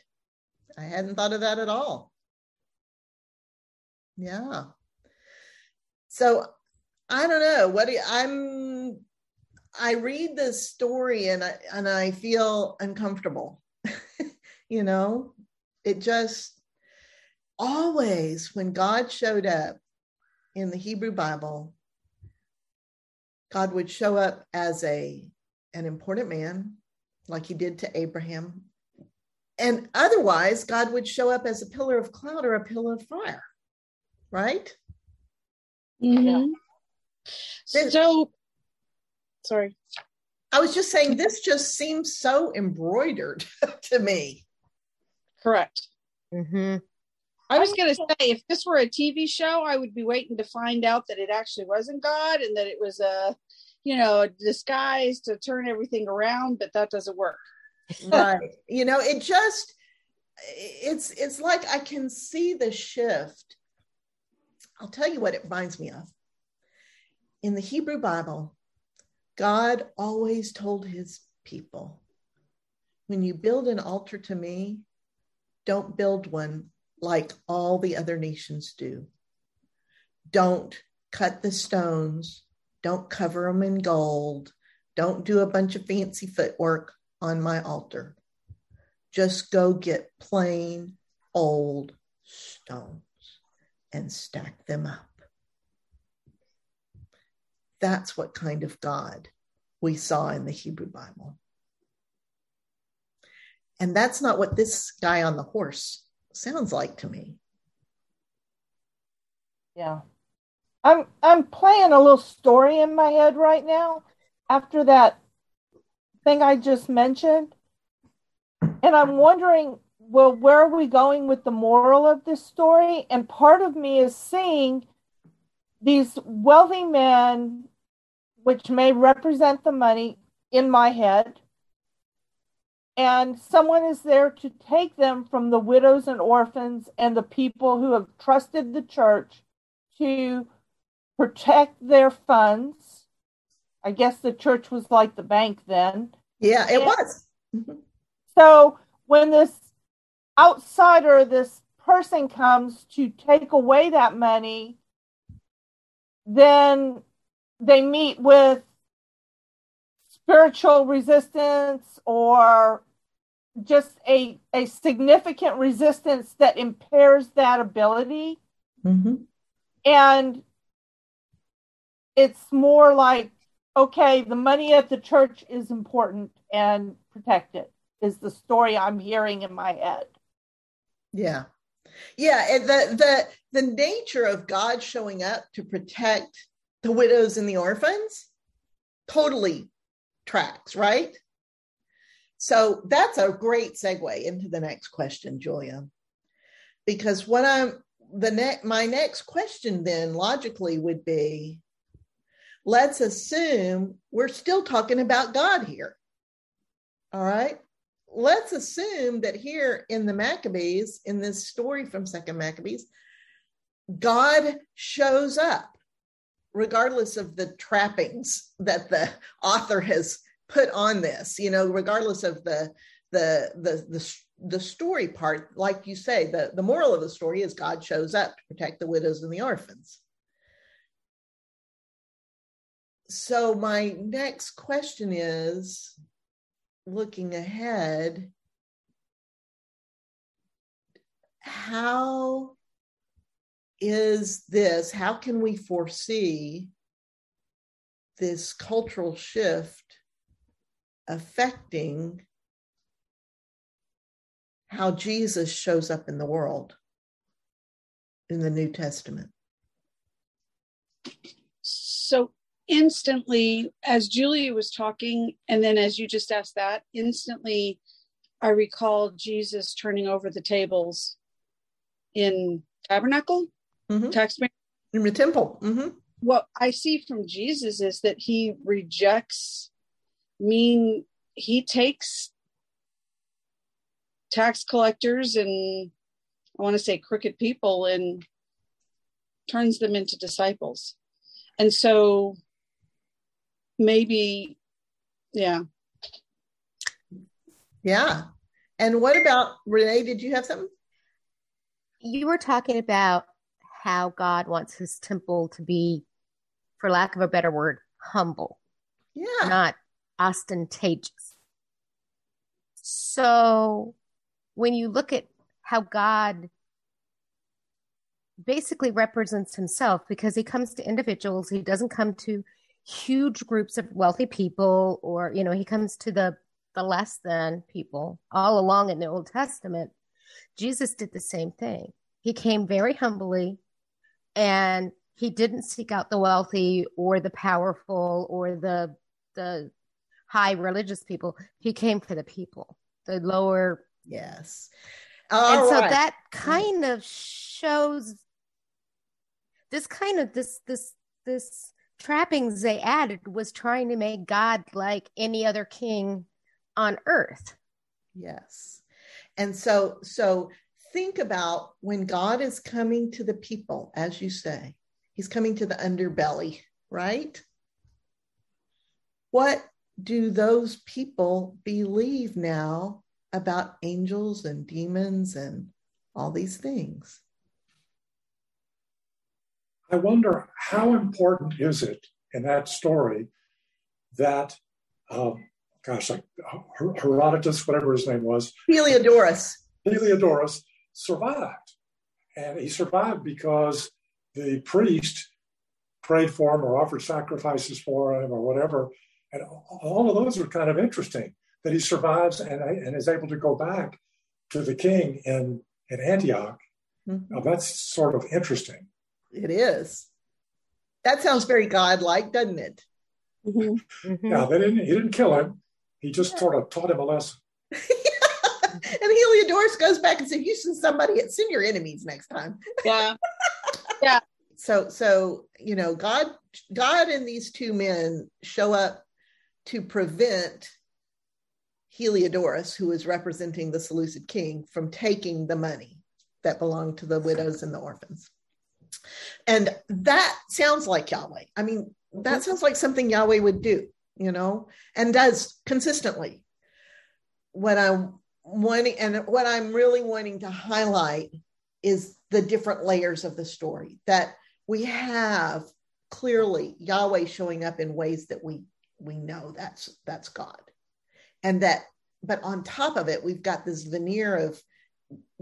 I hadn't thought of that at all. Yeah. So I don't know what I read this story and I feel uncomfortable. You know, it just always, when God showed up in the Hebrew Bible, God would show up as an important man, like he did to Abraham. And otherwise, God would show up as a pillar of cloud or a pillar of fire. Right? Mm-hmm. So, sorry. I was just saying, this just seems so embroidered to me. Correct. Mm-hmm. I was going to say, if this were a TV show, I would be waiting to find out that it actually wasn't God and that it was a disguise to turn everything around, but that doesn't work. Right. You know, it just, it's like I can see the shift. I'll tell you what it reminds me of. In the Hebrew Bible, God always told his people, when you build an altar to me, don't build one like all the other nations do. Don't cut the stones. Don't cover them in gold. Don't do a bunch of fancy footwork on my altar. Just go get plain old stones and stack them up. That's what kind of God we saw in the Hebrew Bible. And that's not what this guy on the horse sounds like to me. Yeah. I'm playing a little story in my head right now after that thing I just mentioned. And I'm wondering, well, where are we going with the moral of this story? And part of me is seeing these wealthy men, which may represent the money in my head, and someone is there to take them from the widows and orphans and the people who have trusted the church to protect their funds. I guess the church was like the bank then. Yeah, it was. So when this outsider, this person comes to take away that money, then they meet with spiritual resistance or just a significant resistance that impairs that ability. Mm-hmm. And it's more like, okay, the money at the church is important and protect it, is the story I'm hearing in my head. Yeah. Yeah, and the nature of God showing up to protect the widows and the orphans totally tracks, right? So that's a great segue into the next question, Julia, because what my next question then logically would be, let's assume we're still talking about God here. All right. Let's assume that here in the Maccabees, in this story from Second Maccabees, God shows up, regardless of the trappings that the author has put on this, you know, regardless of the story part. Like you say, the moral of the story is God shows up to protect the widows and the orphans. So my next question is, looking ahead, how can we foresee this cultural shift affecting how Jesus shows up in the world in the New Testament? So instantly, as Julia was talking, and then as you just asked that, instantly I recall Jesus turning over the tables in Tabernacle, in the temple. Mm-hmm. What I see from Jesus is that he rejects, mean, he takes tax collectors and I want to say crooked people and turns them into disciples. And so maybe, yeah. Yeah. And what about, Renee, did you have something? You were talking about how God wants his temple to be, for lack of a better word, humble. Yeah. Not ostentatious. So when you look at how God basically represents himself, because he comes to individuals, he doesn't come to huge groups of wealthy people, or, you know, he comes to the less than people. All along in the Old Testament, Jesus did the same thing. He came very humbly, and he didn't seek out the wealthy or the powerful or the high religious people. He came for the people, the lower. Yes. All and right. So that kind of shows this kind of this trappings they added was trying to make God like any other king on earth. Yes. And so think about when God is coming to the people, as you say, he's coming to the underbelly, right? What do those people believe now about angels and demons and all these things? I wonder, how important is it in that story that gosh, like Herodotus, whatever his name was. Heliodorus survived. And he survived because the priest prayed for him or offered sacrifices for him or whatever. And all of those are kind of interesting, that he survives and is able to go back to the king in Antioch. Mm-hmm. Now, that's sort of interesting. It is. That sounds very godlike, doesn't it? Mm-hmm. Yeah, he didn't kill him. He just sort of taught him a lesson. And Heliodorus goes back and said, you should send your enemies next time. Yeah. Yeah. So, you know, God and these two men show up to prevent Heliodorus, who is representing the Seleucid king, from taking the money that belonged to the widows and the orphans. And that sounds like Yahweh. I mean, that sounds like something Yahweh would do, you know, and does consistently. What I'm really wanting to highlight is the different layers of the story, that we have clearly Yahweh showing up in ways that we know that's God. And that, but on top of it, we've got this veneer of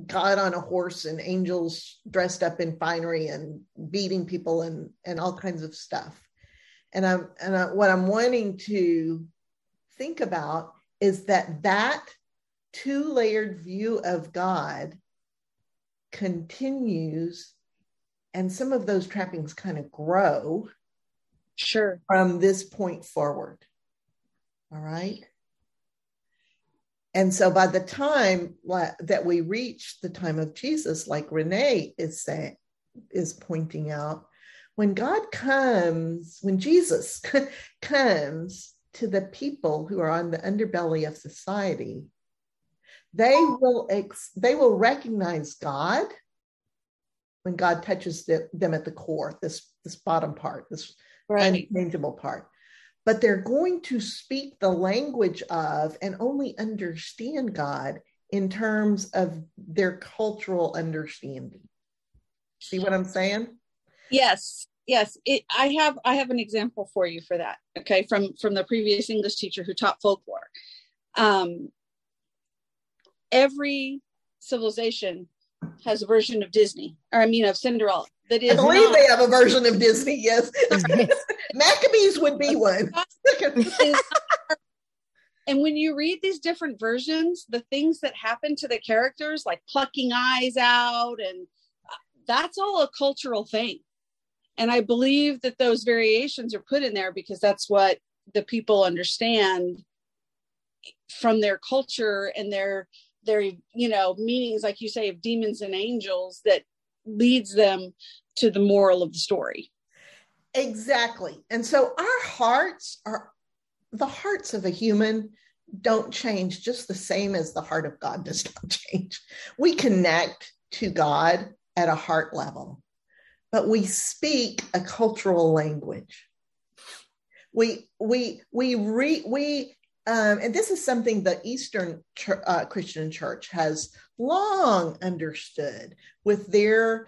God on a horse and angels dressed up in finery and beating people and all kinds of stuff. What I'm wanting to think about is that two-layered view of God continues, and some of those trappings kind of grow. Sure. From this point forward. All right. And so by the time that we reach the time of Jesus, like Renee is pointing out, when Jesus comes to the people who are on the underbelly of society, they will recognize God when God touches them at the core, this bottom part, this unchangeable part. But they're going to speak the language of and only understand God in terms of their cultural understanding. See what I'm saying? Yes, yes. I have an example for you for that. Okay, from the previous English teacher who taught folklore. Every civilization has a version of Disney, of Cinderella. That is, I believe they have a version of Disney. Yes. Maccabees would be one. And when you read these different versions, the things that happen to the characters, like plucking eyes out, and that's all a cultural thing. And I believe that those variations are put in there because that's what the people understand from their culture and their, meanings, like you say, of demons and angels, that leads them to the moral of the story. Exactly. And so our hearts are, the hearts of a human don't change, just the same as the heart of God does not change. We connect to God at a heart level, but we speak a cultural language. And this is something the Eastern Christian Church has long understood with their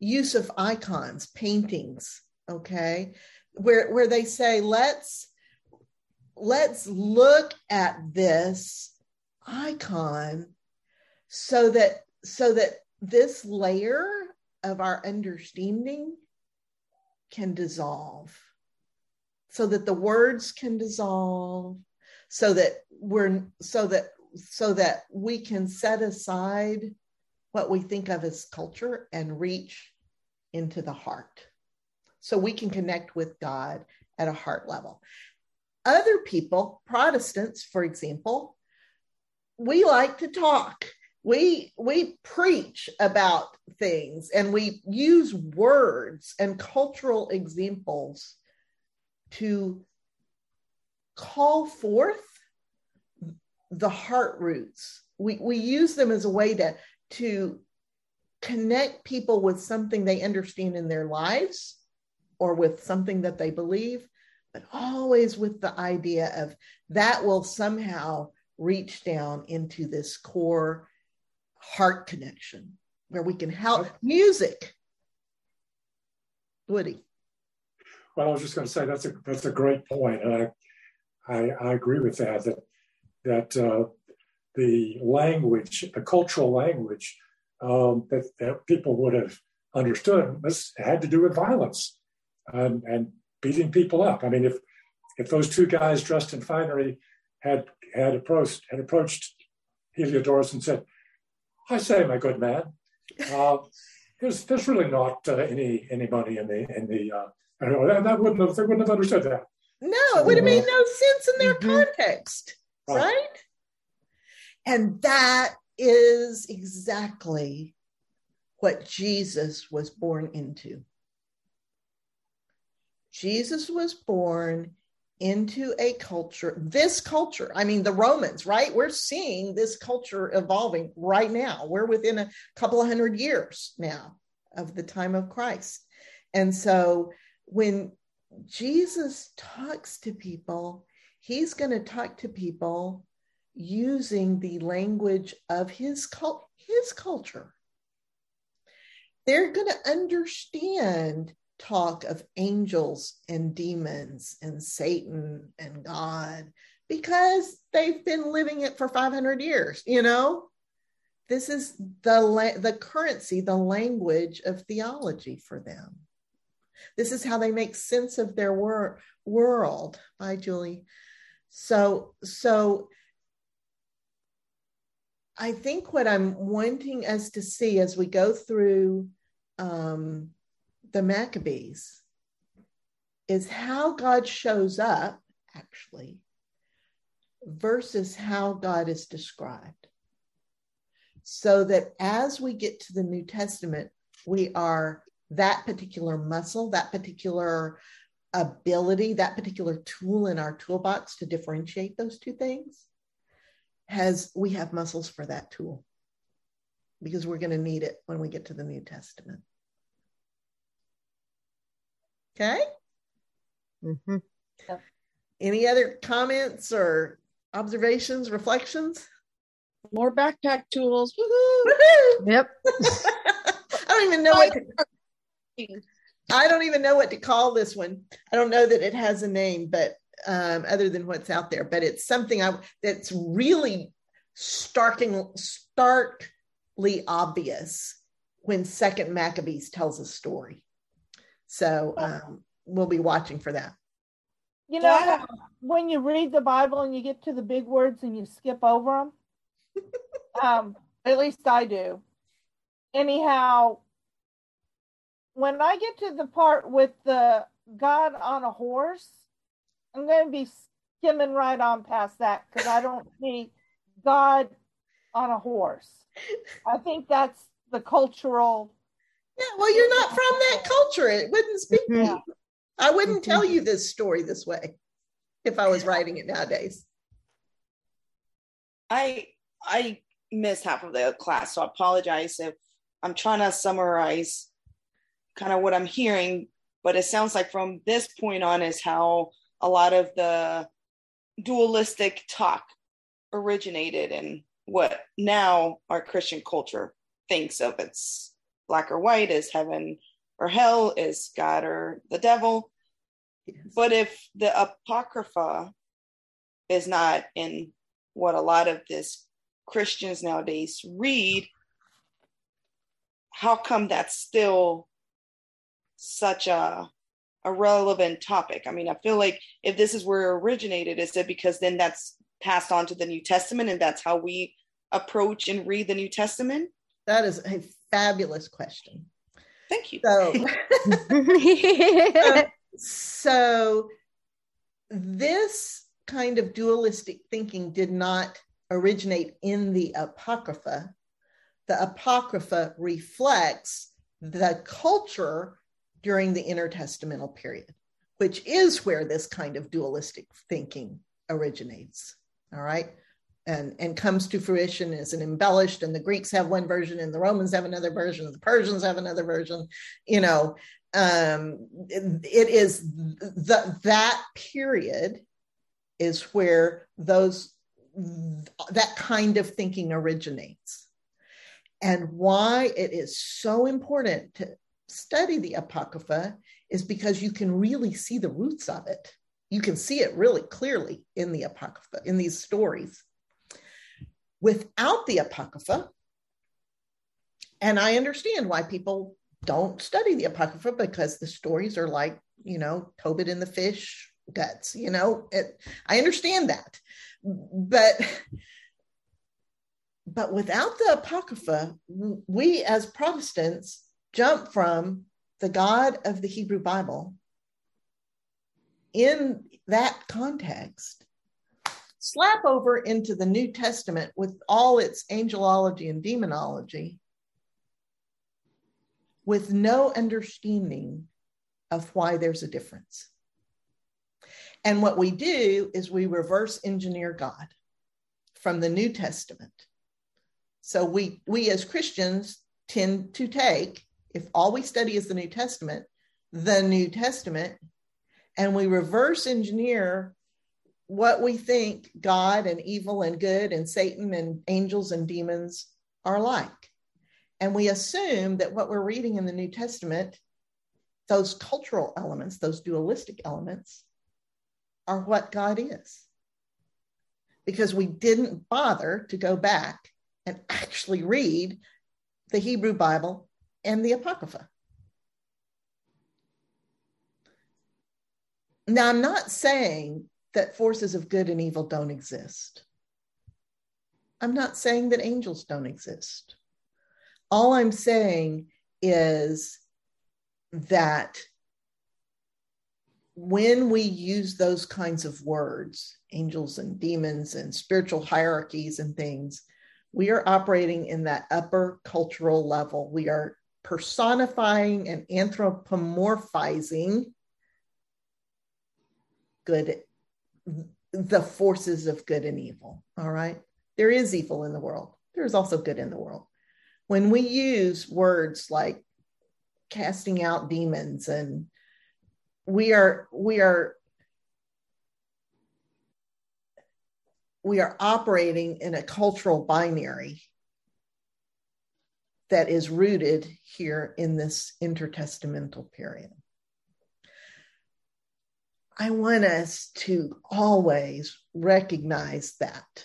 use of icons, paintings. Okay, where they say, let's look at this icon so that this layer of our understanding can dissolve. So that the words can dissolve, so that we can set aside what we think of as culture and reach into the heart. So we can connect with God at a heart level. Other people, Protestants, for example, we like to talk. We preach about things and we use words and cultural examples to call forth the heart roots. We use them as a way to connect people with something they understand in their lives or with something that they believe, but always with the idea of that will somehow reach down into this core heart connection where we can help. Music. Woody. Well, I was just going to say that's a great point, and I I agree with that, that the language, the cultural language that people would have understood had to do with violence and beating people up. I mean, if those two guys dressed in finery had approached Heliodorus and said, "I say, my good man, there's really not any money in the they wouldn't have understood that. No, it would have made no sense in their context, right? And that is exactly what Jesus was born into. Jesus was born into a culture, this culture, I mean, the Romans, right? We're seeing this culture evolving right now. We're within a couple of 100 years now of the time of Christ. And so when Jesus talks to people, he's going to talk to people using the language of his culture. They're going to understand talk of angels and demons and Satan and God because they've been living it for 500 years, you know? This is the currency, the language of theology for them. This is how they make sense of their world. Bye, Julie. So I think what I'm wanting us to see as we go through the Maccabees is how God shows up, actually, versus how God is described. So that as we get to the New Testament, we are that particular muscle, that particular ability, that particular tool in our toolbox to differentiate those two things, we have muscles for that tool because we're going to need it when we get to the New Testament. Okay? Mm-hmm. Yep. Any other comments or observations, reflections? More backpack tools. Woohoo! Yep. I don't even know what to call this one. I don't know that it has a name, but other than what's out there, but it's something that's really starkly obvious when Second Maccabees tells a story. So we'll be watching for that. You know, when you read the Bible and you get to the big words and you skip over them, at least I do. Anyhow, when I get to the part with the God on a horse, I'm going to be skimming right on past that because I don't see God on a horse. I think that's the cultural. Yeah, well, you're not from that culture. It wouldn't speak to you. I wouldn't tell you this story this way if I was writing it nowadays. I missed half of the class, so I apologize if I'm trying to summarize kind of what I'm hearing, but it sounds like from this point on is how a lot of the dualistic talk originated in what now our Christian culture thinks of. It's black or white, is heaven or hell, is God or the devil. Yes. But if the Apocrypha is not in what a lot of this Christians nowadays read, how come that's still such a relevant topic? I mean, I feel like if this is where it originated, is it because then that's passed on to the New Testament and that's how we approach and read the New Testament? That is a fabulous question. Thank you. So this kind of dualistic thinking did not originate in the Apocrypha. The Apocrypha reflects the culture during the intertestamental period, which is where this kind of dualistic thinking originates, all right, and comes to fruition as an embellished, and the Greeks have one version, and the Romans have another version, and the Persians have another version, you know. It is that period is where that kind of thinking originates, and why it is so important to study the Apocrypha is because you can really see the roots of it You can see it really clearly in the Apocrypha, in these stories. Without the Apocrypha, and I understand why people don't study the Apocrypha, because the stories are like, you know, Tobit and the fish guts, you know, I understand that. But without the Apocrypha, we as Protestants jump from the God of the Hebrew Bible in that context, slap over into the New Testament with all its angelology and demonology, with no understanding of why there's a difference. And what we do is we reverse engineer God from the New Testament. So we as Christians tend to take, if all we study is the New Testament, and we reverse engineer what we think God and evil and good and Satan and angels and demons are like. And we assume that what we're reading in the New Testament, those cultural elements, those dualistic elements, are what God is. Because we didn't bother to go back and actually read the Hebrew Bible and the Apocrypha. Now, I'm not saying that forces of good and evil don't exist. I'm not saying that angels don't exist. All I'm saying is that when we use those kinds of words, angels and demons and spiritual hierarchies and things, we are operating in that upper cultural level. We are personifying and anthropomorphizing good, the forces of good and evil. All right. There is evil in the world. There is also good in the world. When we use words like casting out demons, and we are operating in a cultural binary that is rooted here in this intertestamental period. I want us to always recognize that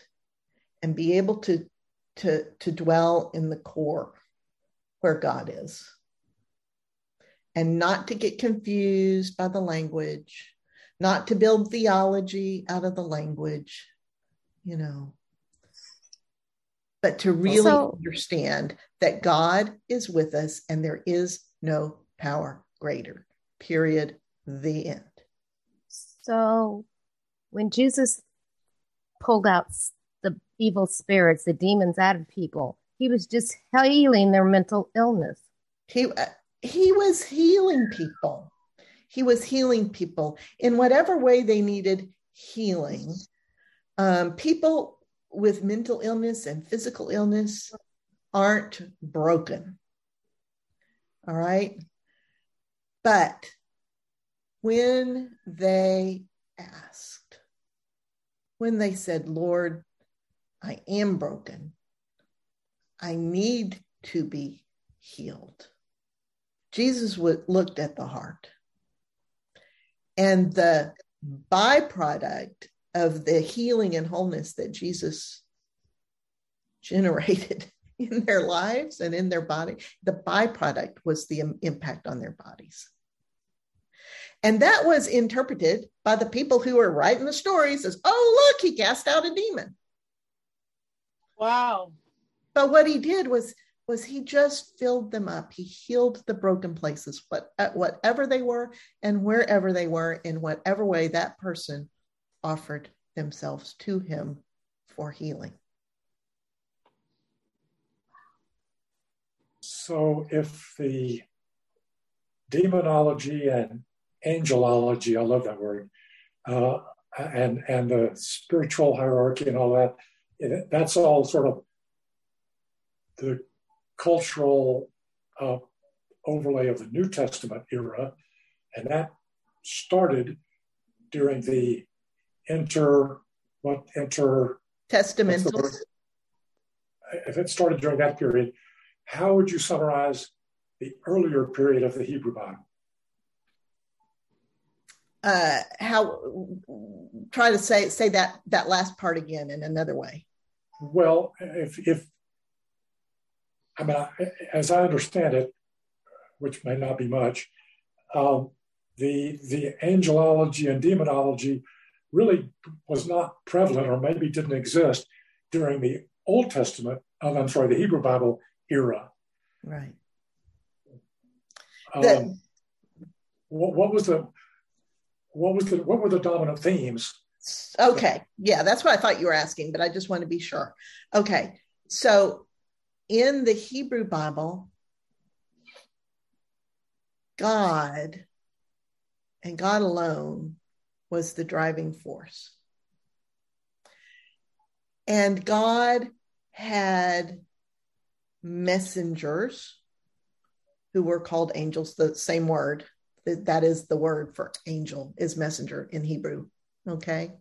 and be able to dwell in the core where God is, and not to get confused by the language, not to build theology out of the language, you know, but to really understand that God is with us and there is no power greater, period, the end. So when Jesus pulled out the evil spirits, the demons out of people, he was just healing their mental illness. He was healing people. He was healing people in whatever way they needed healing. People with mental illness and physical illness aren't broken. All right. But when they asked, when they said, Lord, I am broken, I need to be healed, Jesus looked at the heart. And the byproduct of the healing and wholeness that Jesus generated in their lives and in their body, the byproduct was the impact on their bodies. And that was interpreted by the people who were writing the stories as, oh, look, he cast out a demon. Wow. But what he did was he just filled them up. He healed the broken places, whatever they were and wherever they were, in whatever way that person offered themselves to him for healing. So if the demonology and angelology, I love that word, and the spiritual hierarchy and all that, that's all sort of the cultural overlay of the New Testament era, and that started during the intertestamental. If it started during that period, how would you summarize the earlier period of the Hebrew Bible? Try to say that last part again in another way. Well, as I understand it, which may not be much, the angelology and demonology really was not prevalent, or maybe didn't exist during the Old Testament. The Hebrew Bible era. Right. What were the dominant themes? Okay. Yeah, that's what I thought you were asking, but I just want to be sure. Okay. So in the Hebrew Bible, God and God alone was the driving force. And God had messengers who were called angels, the same word. That is the word for angel, is messenger in Hebrew, okay?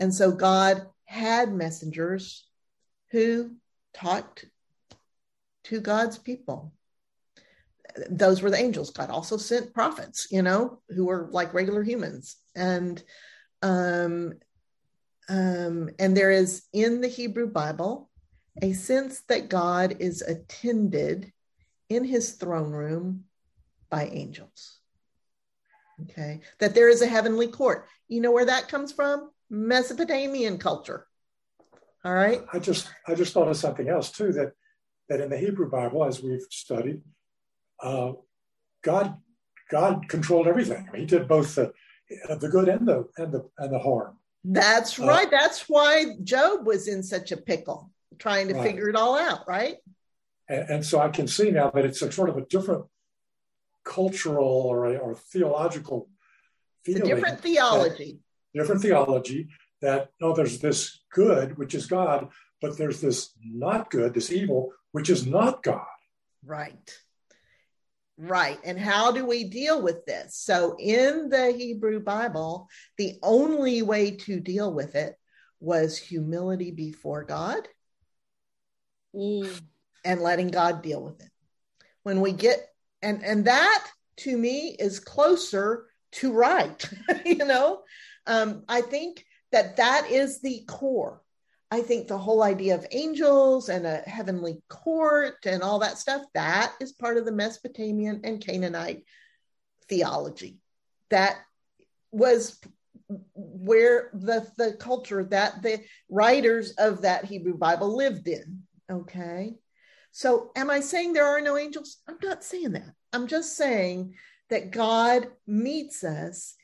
And so God had messengers who talked to God's people. Those were the angels. God also sent prophets, who were like regular humans. And there is in the Hebrew Bible a sense that God is attended in his throne room by angels. Okay, that there is a heavenly court. You know where that comes from? Mesopotamian culture. All right. I just thought of something else too. That in the Hebrew Bible, as we've studied, God controlled everything. He did both the good and the harm. That's right. That's why Job was in such a pickle, trying to figure it all out. Right. And so I can see now that it's a sort of a different cultural or theological feeling. It's a different theology. There's this good, which is God, but there's this not good, this evil, which is not God. Right. Right. And how do we deal with this? So in the Hebrew Bible, the only way to deal with it was humility before God and letting God deal with it. When we get And that, to me, is closer to right, I think that is the core. I think the whole idea of angels and a heavenly court and all that stuff, that is part of the Mesopotamian and Canaanite theology. That was where the culture that the writers of that Hebrew Bible lived in, okay? So am I saying there are no angels? I'm not saying that. I'm just saying that God meets us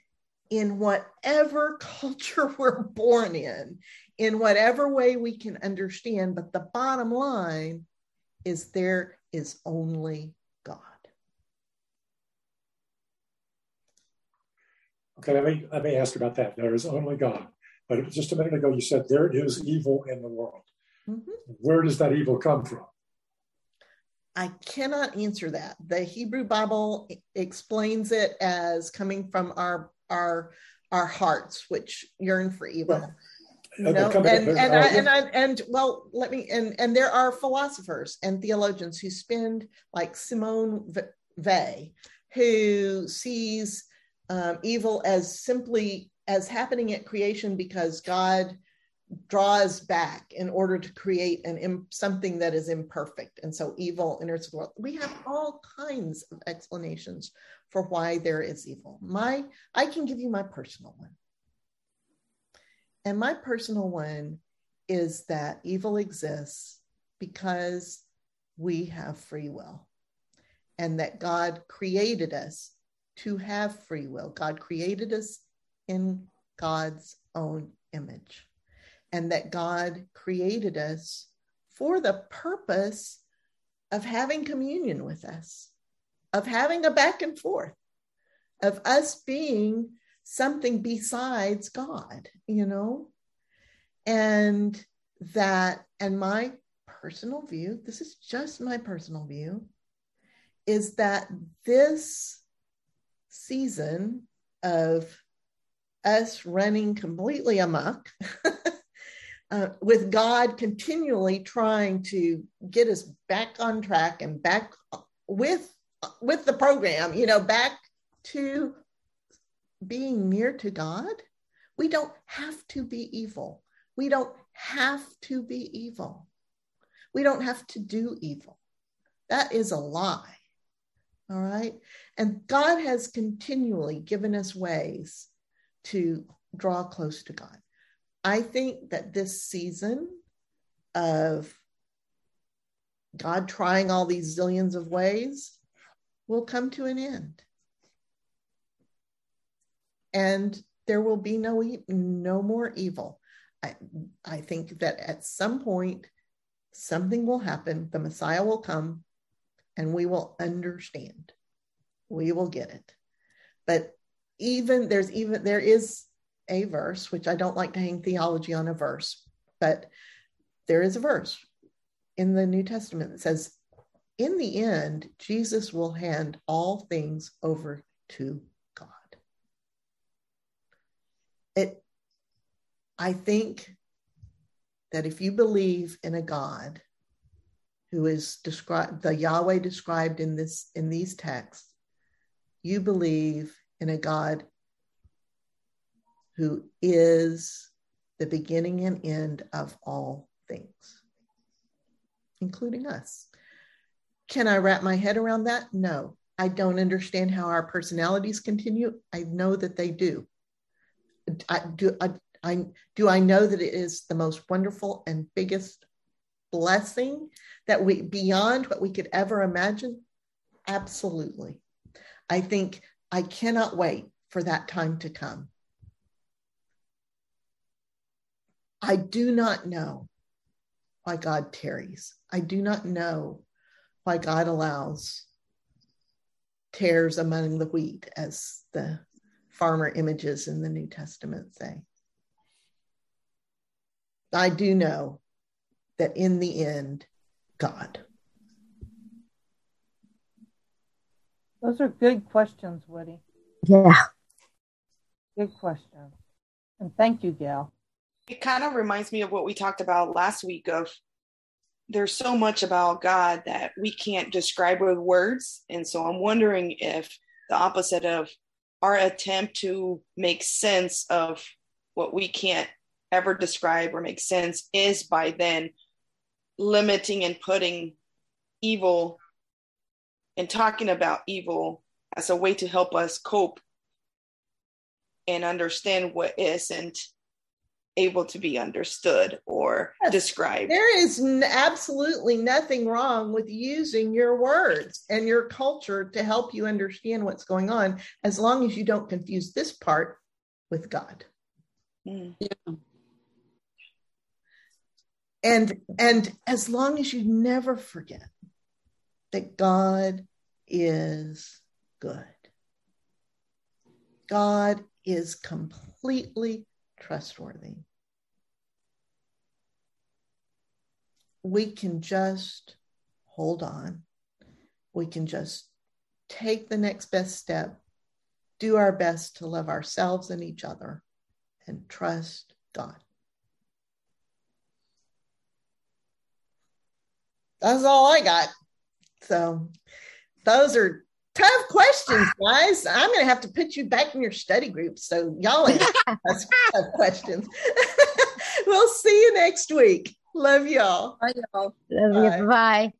in whatever culture we're born in whatever way we can understand. But the bottom line is there is only God. Okay, let me ask about that. There is only God. But just a minute ago, you said there is evil in the world. Mm-hmm. Where does that evil come from? I cannot answer that. The Hebrew Bible explains it as coming from our hearts, which yearn for evil. Well, and there are philosophers and theologians who spend, like Simone Weil, who sees evil as simply as happening at creation because God draws back in order to create something that is imperfect, and so evil enters the world. We have all kinds of explanations for why there is evil. I can give you my personal one, and my personal one is that evil exists because we have free will, and that God created us to have free will. God created us in God's own image. And that God created us for the purpose of having communion with us, of having a back and forth, of us being something besides God, and my personal view, this is just my personal view, is that this season of us running completely amok with God continually trying to get us back on track and back with the program, back to being near to God, we don't have to be evil. We don't have to be evil. We don't have to do evil. That is a lie. All right. And God has continually given us ways to draw close to God. I think that this season of God trying all these zillions of ways will come to an end. And there will be no more evil. I think that at some point, something will happen. The Messiah will come and we will understand. We will get it. But there is a verse, which I don't like to hang theology on a verse, but there is a verse in the New Testament that says, in the end, Jesus will hand all things over to God. I think that if you believe in a God who is described, the Yahweh described in these texts, you believe in a God who is the beginning and end of all things, including us. Can I wrap my head around that? No, I don't understand how our personalities continue. I know that they do. I know that it is the most wonderful and biggest blessing that we, beyond what we could ever imagine? Absolutely. I think I cannot wait for that time to come. I do not know why God tarries. I do not know why God allows tares among the wheat, as the farmer images in the New Testament say. I do know that in the end, God. Those are good questions, Woody. Yeah. Good question. And thank you, Gail. It kind of reminds me of what we talked about last week of there's so much about God that we can't describe with words. And so I'm wondering if the opposite of our attempt to make sense of what we can't ever describe or make sense is by then limiting and putting evil and talking about evil as a way to help us cope and understand what isn't able to be understood or described. There is absolutely nothing wrong with using your words and your culture to help you understand what's going on, as long as you don't confuse this part with God. Mm. Yeah. And as long as you never forget that God is good, God is completely trustworthy, we can just hold on. We can just take the next best step, do our best to love ourselves and each other, and trust God. That's all I got. So those are tough questions, guys. I'm going to have to put you back in your study group so y'all answer us tough questions. We'll see you next week. Love y'all. Bye, y'all. Love you. Bye.